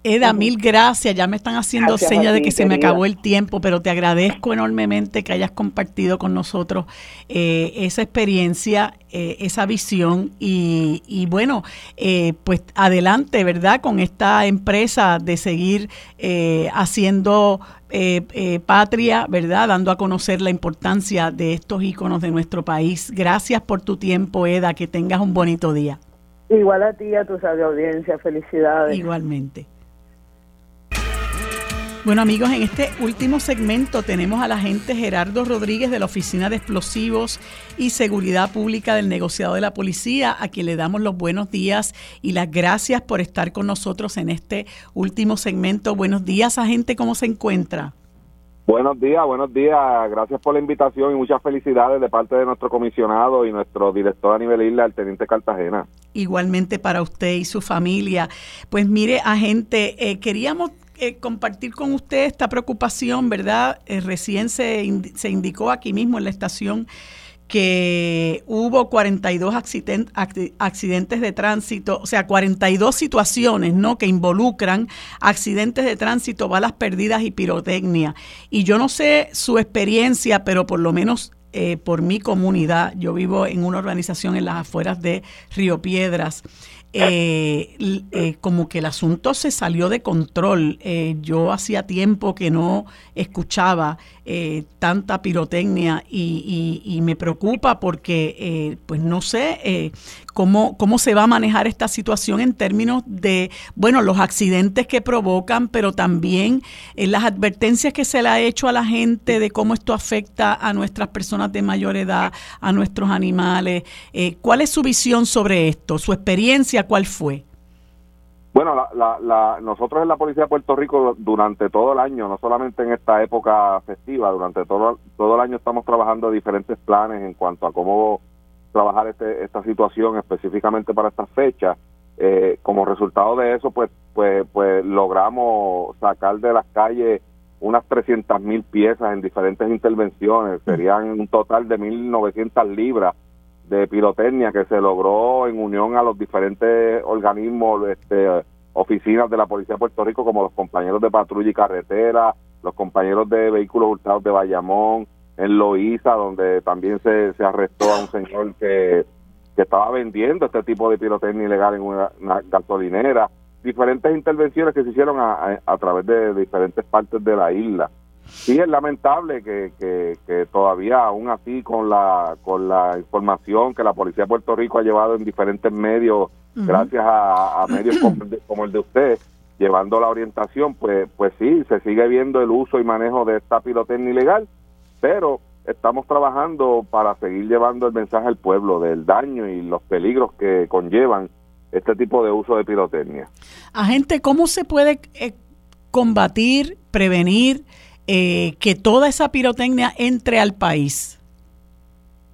Eda a, mil gracias. Ya me están haciendo señas de que querida. Se me acabó el tiempo, pero te agradezco enormemente que hayas compartido con nosotros eh, esa experiencia, eh, esa visión y, y bueno, eh, pues adelante, ¿verdad? Con esta empresa de seguir eh, haciendo... Eh, eh, patria, ¿verdad? Dando a conocer la importancia de estos íconos de nuestro país. Gracias por tu tiempo, Eda, que tengas un bonito día. Igual a ti y a tu sabia audiencia, felicidades. Igualmente. Bueno, amigos, en este último segmento tenemos al agente Gerardo Rodríguez de la Oficina de Explosivos y Seguridad Pública del Negociado de la Policía, a quien le damos los buenos días y las gracias por estar con nosotros en este último segmento. Buenos días, agente, ¿cómo se encuentra? Buenos días, buenos días. Gracias por la invitación y muchas felicidades de parte de nuestro comisionado y nuestro director a nivel isla, el teniente Cartagena. Igualmente para usted y su familia. Pues mire, agente, eh, queríamos... Eh, compartir con usted esta preocupación, ¿verdad? Eh, recién se, ind- se indicó aquí mismo en la estación que hubo cuarenta y dos accident- act- accidentes de tránsito, o sea, cuarenta y dos situaciones, ¿no?, que involucran accidentes de tránsito, balas perdidas y pirotecnia. Y yo no sé su experiencia, pero por lo menos eh, por mi comunidad, yo vivo en una urbanización en las afueras de Río Piedras, Eh, eh, como que el asunto se salió de control. Eh, yo hacía tiempo que no escuchaba eh, tanta pirotecnia y, y, y me preocupa porque, eh, pues no sé eh, cómo, cómo se va a manejar esta situación en términos de, bueno, los accidentes que provocan, pero también eh, las advertencias que se le ha hecho a la gente de cómo esto afecta a nuestras personas de mayor edad, a nuestros animales. Eh, ¿cuál es su visión sobre esto? ¿Su experiencia? ¿Cuál fue? Bueno, la, la, la, nosotros en la Policía de Puerto Rico durante todo el año, no solamente en esta época festiva, durante todo, todo el año estamos trabajando diferentes planes en cuanto a cómo trabajar este, esta situación específicamente para estas fechas. Eh, como resultado de eso, pues, pues, pues logramos sacar de las calles unas trescientas mil piezas en diferentes intervenciones, serían un total de mil novecientas libras de pirotecnia que se logró en unión a los diferentes organismos, este, oficinas de la Policía de Puerto Rico, como los compañeros de patrulla y carretera, los compañeros de vehículos hurtados de Bayamón, en Loíza, donde también se, se arrestó a un señor que, que estaba vendiendo este tipo de pirotecnia ilegal en una, una gasolinera. Diferentes intervenciones que se hicieron a, a, a través de diferentes partes de la isla. Sí, es lamentable que, que, que todavía, aún así, con la con la información que la Policía de Puerto Rico ha llevado en diferentes medios, uh-huh. gracias a, a medios como el, de, como el de usted, llevando la orientación, pues pues sí, se sigue viendo el uso y manejo de esta pirotecnia ilegal, pero estamos trabajando para seguir llevando el mensaje al pueblo del daño y los peligros que conllevan este tipo de uso de pirotecnia. Agente, ¿cómo se puede eh, combatir, prevenir, Eh, que toda esa pirotecnia entre al país?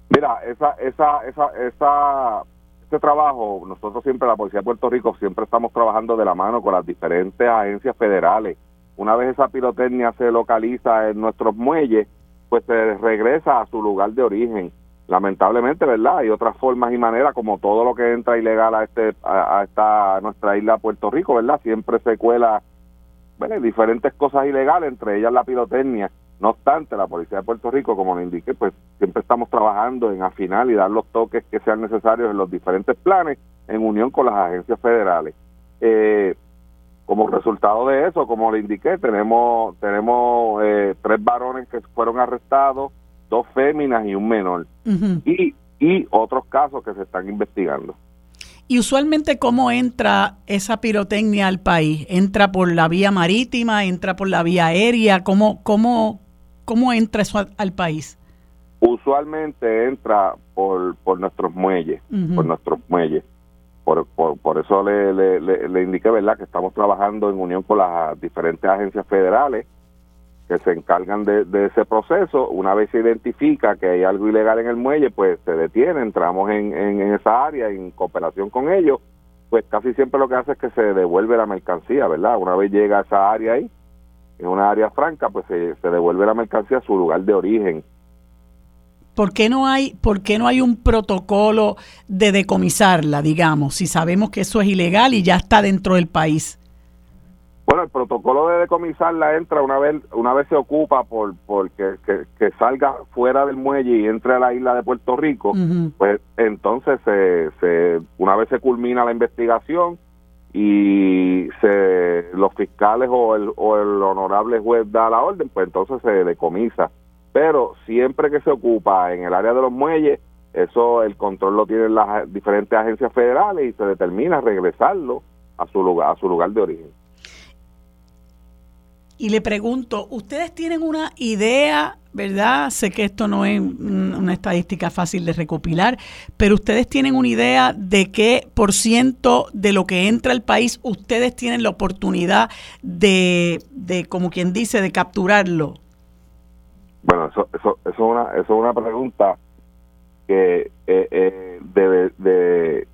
Mira, esa, esa, esa, esa, este trabajo, nosotros siempre, la Policía de Puerto Rico, siempre estamos trabajando de la mano con las diferentes agencias federales. Una vez esa pirotecnia se localiza en nuestros muelles, pues se regresa a su lugar de origen. Lamentablemente, ¿verdad? Hay otras formas y maneras, como todo lo que entra ilegal a, este, a, a esta, nuestra isla de Puerto Rico, ¿verdad? Siempre se cuela, bueno, diferentes cosas ilegales, entre ellas la pirotecnia, No obstante, la Policía de Puerto Rico, como lo indiqué, pues siempre estamos trabajando en afinar y dar los toques que sean necesarios en los diferentes planes en unión con las agencias federales. Eh, como resultado de eso, como le indiqué, tenemos tenemos eh, tres varones que fueron arrestados, dos féminas y un menor. Uh-huh. y, y otros casos que se están investigando. ¿Y usualmente cómo entra esa pirotecnia al país? ¿Entra por la vía marítima? ¿Entra por la vía aérea? ¿Cómo, cómo, cómo entra eso al, al país? Usualmente entra por por nuestros muelles, uh-huh. por nuestros muelles. Por, por, por eso le, le, le, le indiqué, ¿verdad?, que estamos trabajando en unión con las diferentes agencias federales que se encargan de, de ese proceso. Una vez se identifica que hay algo ilegal en el muelle, pues se detiene, entramos en, en, en esa área en cooperación con ellos, pues casi siempre lo que hace es que se devuelve la mercancía, ¿verdad? Una vez llega a esa área ahí, es una área franca, pues se, se devuelve la mercancía a su lugar de origen. ¿Por qué no hay, por qué no hay un protocolo de decomisarla, digamos, si sabemos que eso es ilegal y ya está dentro del país? Bueno, el protocolo de decomisarla entra una vez una vez se ocupa por, por que, que, que salga fuera del muelle y entre a la isla de Puerto Rico, uh-huh. pues entonces se, se una vez se culmina la investigación y se los fiscales o el, o el honorable juez da la orden, pues entonces se decomisa. Pero siempre que se ocupa en el área de los muelles, eso el control lo tienen las diferentes agencias federales y se determina regresarlo a su lugar, a su lugar de origen. Y le pregunto, ¿ustedes tienen una idea, verdad? Sé que esto no es una estadística fácil de recopilar, pero ¿ustedes tienen una idea de qué por ciento de lo que entra al país ustedes tienen la oportunidad de, de como quien dice, de capturarlo? Bueno, eso eso, eso es una eso es una pregunta que eh, eh, de, de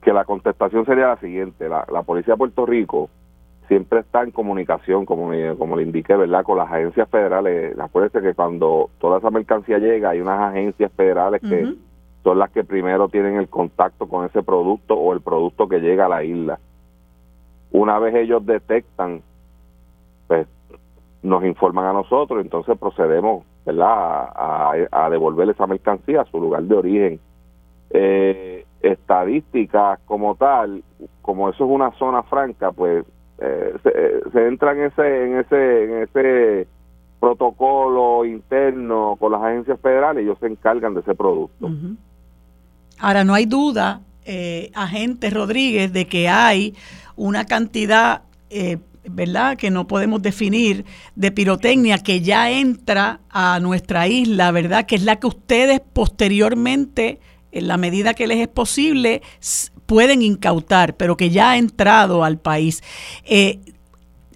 que la contestación sería la siguiente: la, la Policía de Puerto Rico siempre está en comunicación, como, como le indiqué, ¿verdad?, con las agencias federales. Acuérdense que cuando toda esa mercancía llega, hay unas agencias federales que uh-huh. son las que primero tienen el contacto con ese producto o el producto que llega a la isla. Una vez ellos detectan, pues nos informan a nosotros, entonces procedemos, ¿verdad?, a, a, a devolver esa mercancía a su lugar de origen. Eh, estadísticas como tal, como eso es una zona franca, pues Eh, se, se entra en ese en ese en ese protocolo interno con las agencias federales, ellos se encargan de ese producto. Uh-huh. Ahora, no hay duda, eh, agente Rodríguez, de que hay una cantidad, eh, ¿verdad?, que no podemos definir, de pirotecnia que ya entra a nuestra isla, ¿verdad?, que es la que ustedes posteriormente, en la medida que les es posible, pueden incautar, pero que ya ha entrado al país. Eh,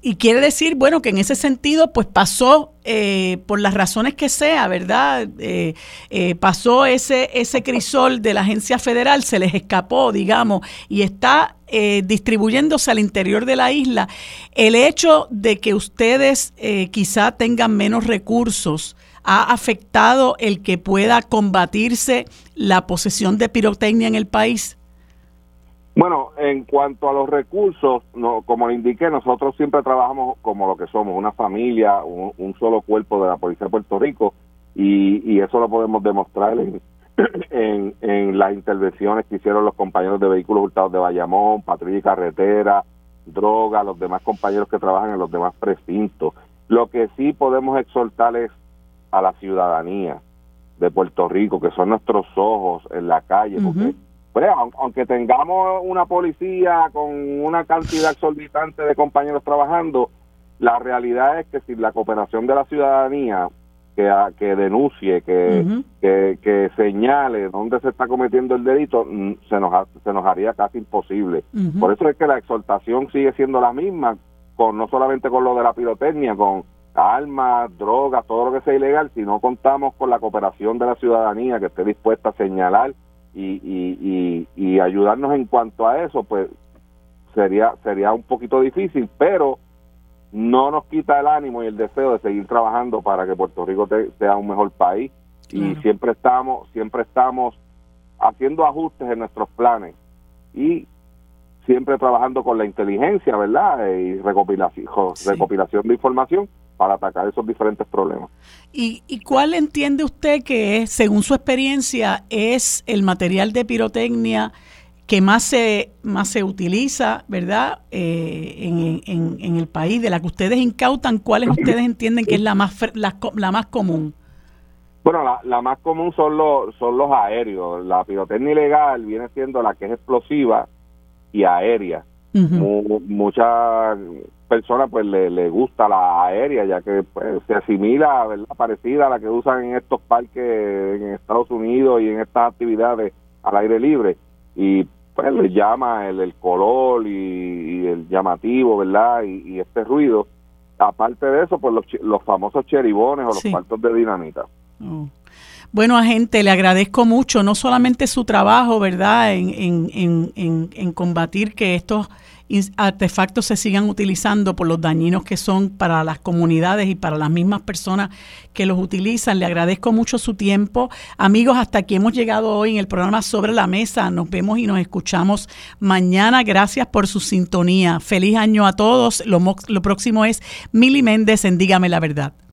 y quiere decir, bueno, que en ese sentido, pues pasó, eh, por las razones que sea, ¿verdad? Eh, eh, pasó ese, ese crisol de la agencia federal, se les escapó, digamos, y está eh, distribuyéndose al interior de la isla. El hecho de que ustedes eh, quizá tengan menos recursos, ¿ha afectado el que pueda combatirse la posesión de pirotecnia en el país? Bueno, en cuanto a los recursos, no, como le indiqué, nosotros siempre trabajamos como lo que somos, una familia, un, un solo cuerpo de la Policía de Puerto Rico, y, y eso lo podemos demostrar en, en, en las intervenciones que hicieron los compañeros de vehículos hurtados de Bayamón, patrulla y carretera, droga, los demás compañeros que trabajan en los demás precintos. Lo que sí podemos exhortar es a la ciudadanía de Puerto Rico, que son nuestros ojos en la calle, uh-huh. porque pues, aunque tengamos una policía con una cantidad exorbitante de compañeros trabajando, la realidad es que sin la cooperación de la ciudadanía, que, a, que denuncie, que, uh-huh. que, que señale dónde se está cometiendo el delito, se nos, ha, se nos haría casi imposible. Uh-huh. Por eso es que la exhortación sigue siendo la misma, con no solamente con lo de la pirotecnia, con armas, drogas, todo lo que sea ilegal, si no contamos con la cooperación de la ciudadanía que esté dispuesta a señalar y, y, y, y ayudarnos en cuanto a eso, pues sería sería un poquito difícil, pero no nos quita el ánimo y el deseo de seguir trabajando para que Puerto Rico te, sea un mejor país. Claro. Y siempre estamos siempre estamos haciendo ajustes en nuestros planes y siempre trabajando con la inteligencia, ¿verdad?, y recopilación, sí. recopilación de información para atacar esos diferentes problemas. ¿Y, y cuál entiende usted que es, según su experiencia, es el material de pirotecnia que más se más se utiliza, ¿verdad?, eh, en, en, en el país, de la que ustedes incautan? ¿Cuáles ustedes entienden que es la más la, la más común? Bueno, la, la más común son los, son los aéreos. La pirotecnia ilegal viene siendo la que es explosiva y aérea. Uh-huh. Muchas personas pues le, le gusta la aérea, ya que pues, se asimila, ¿verdad?, parecida a la que usan en estos parques en Estados Unidos y en estas actividades al aire libre, y pues le llama el, el color y, y el llamativo, ¿verdad?, y, y este ruido. Aparte de eso, pues los, los famosos cheribones o los sí. partos de dinamita. Oh. Bueno, agente, le agradezco mucho, no solamente su trabajo, ¿verdad?, en, en, en, en, en combatir que estos artefactos se sigan utilizando por los dañinos que son para las comunidades y para las mismas personas que los utilizan. Le agradezco mucho su tiempo. Amigos, hasta aquí hemos llegado hoy en el programa Sobre la Mesa. Nos vemos y nos escuchamos mañana. Gracias por su sintonía. Feliz año a todos. Lo, mo- lo próximo es Mili Méndez en Dígame la Verdad.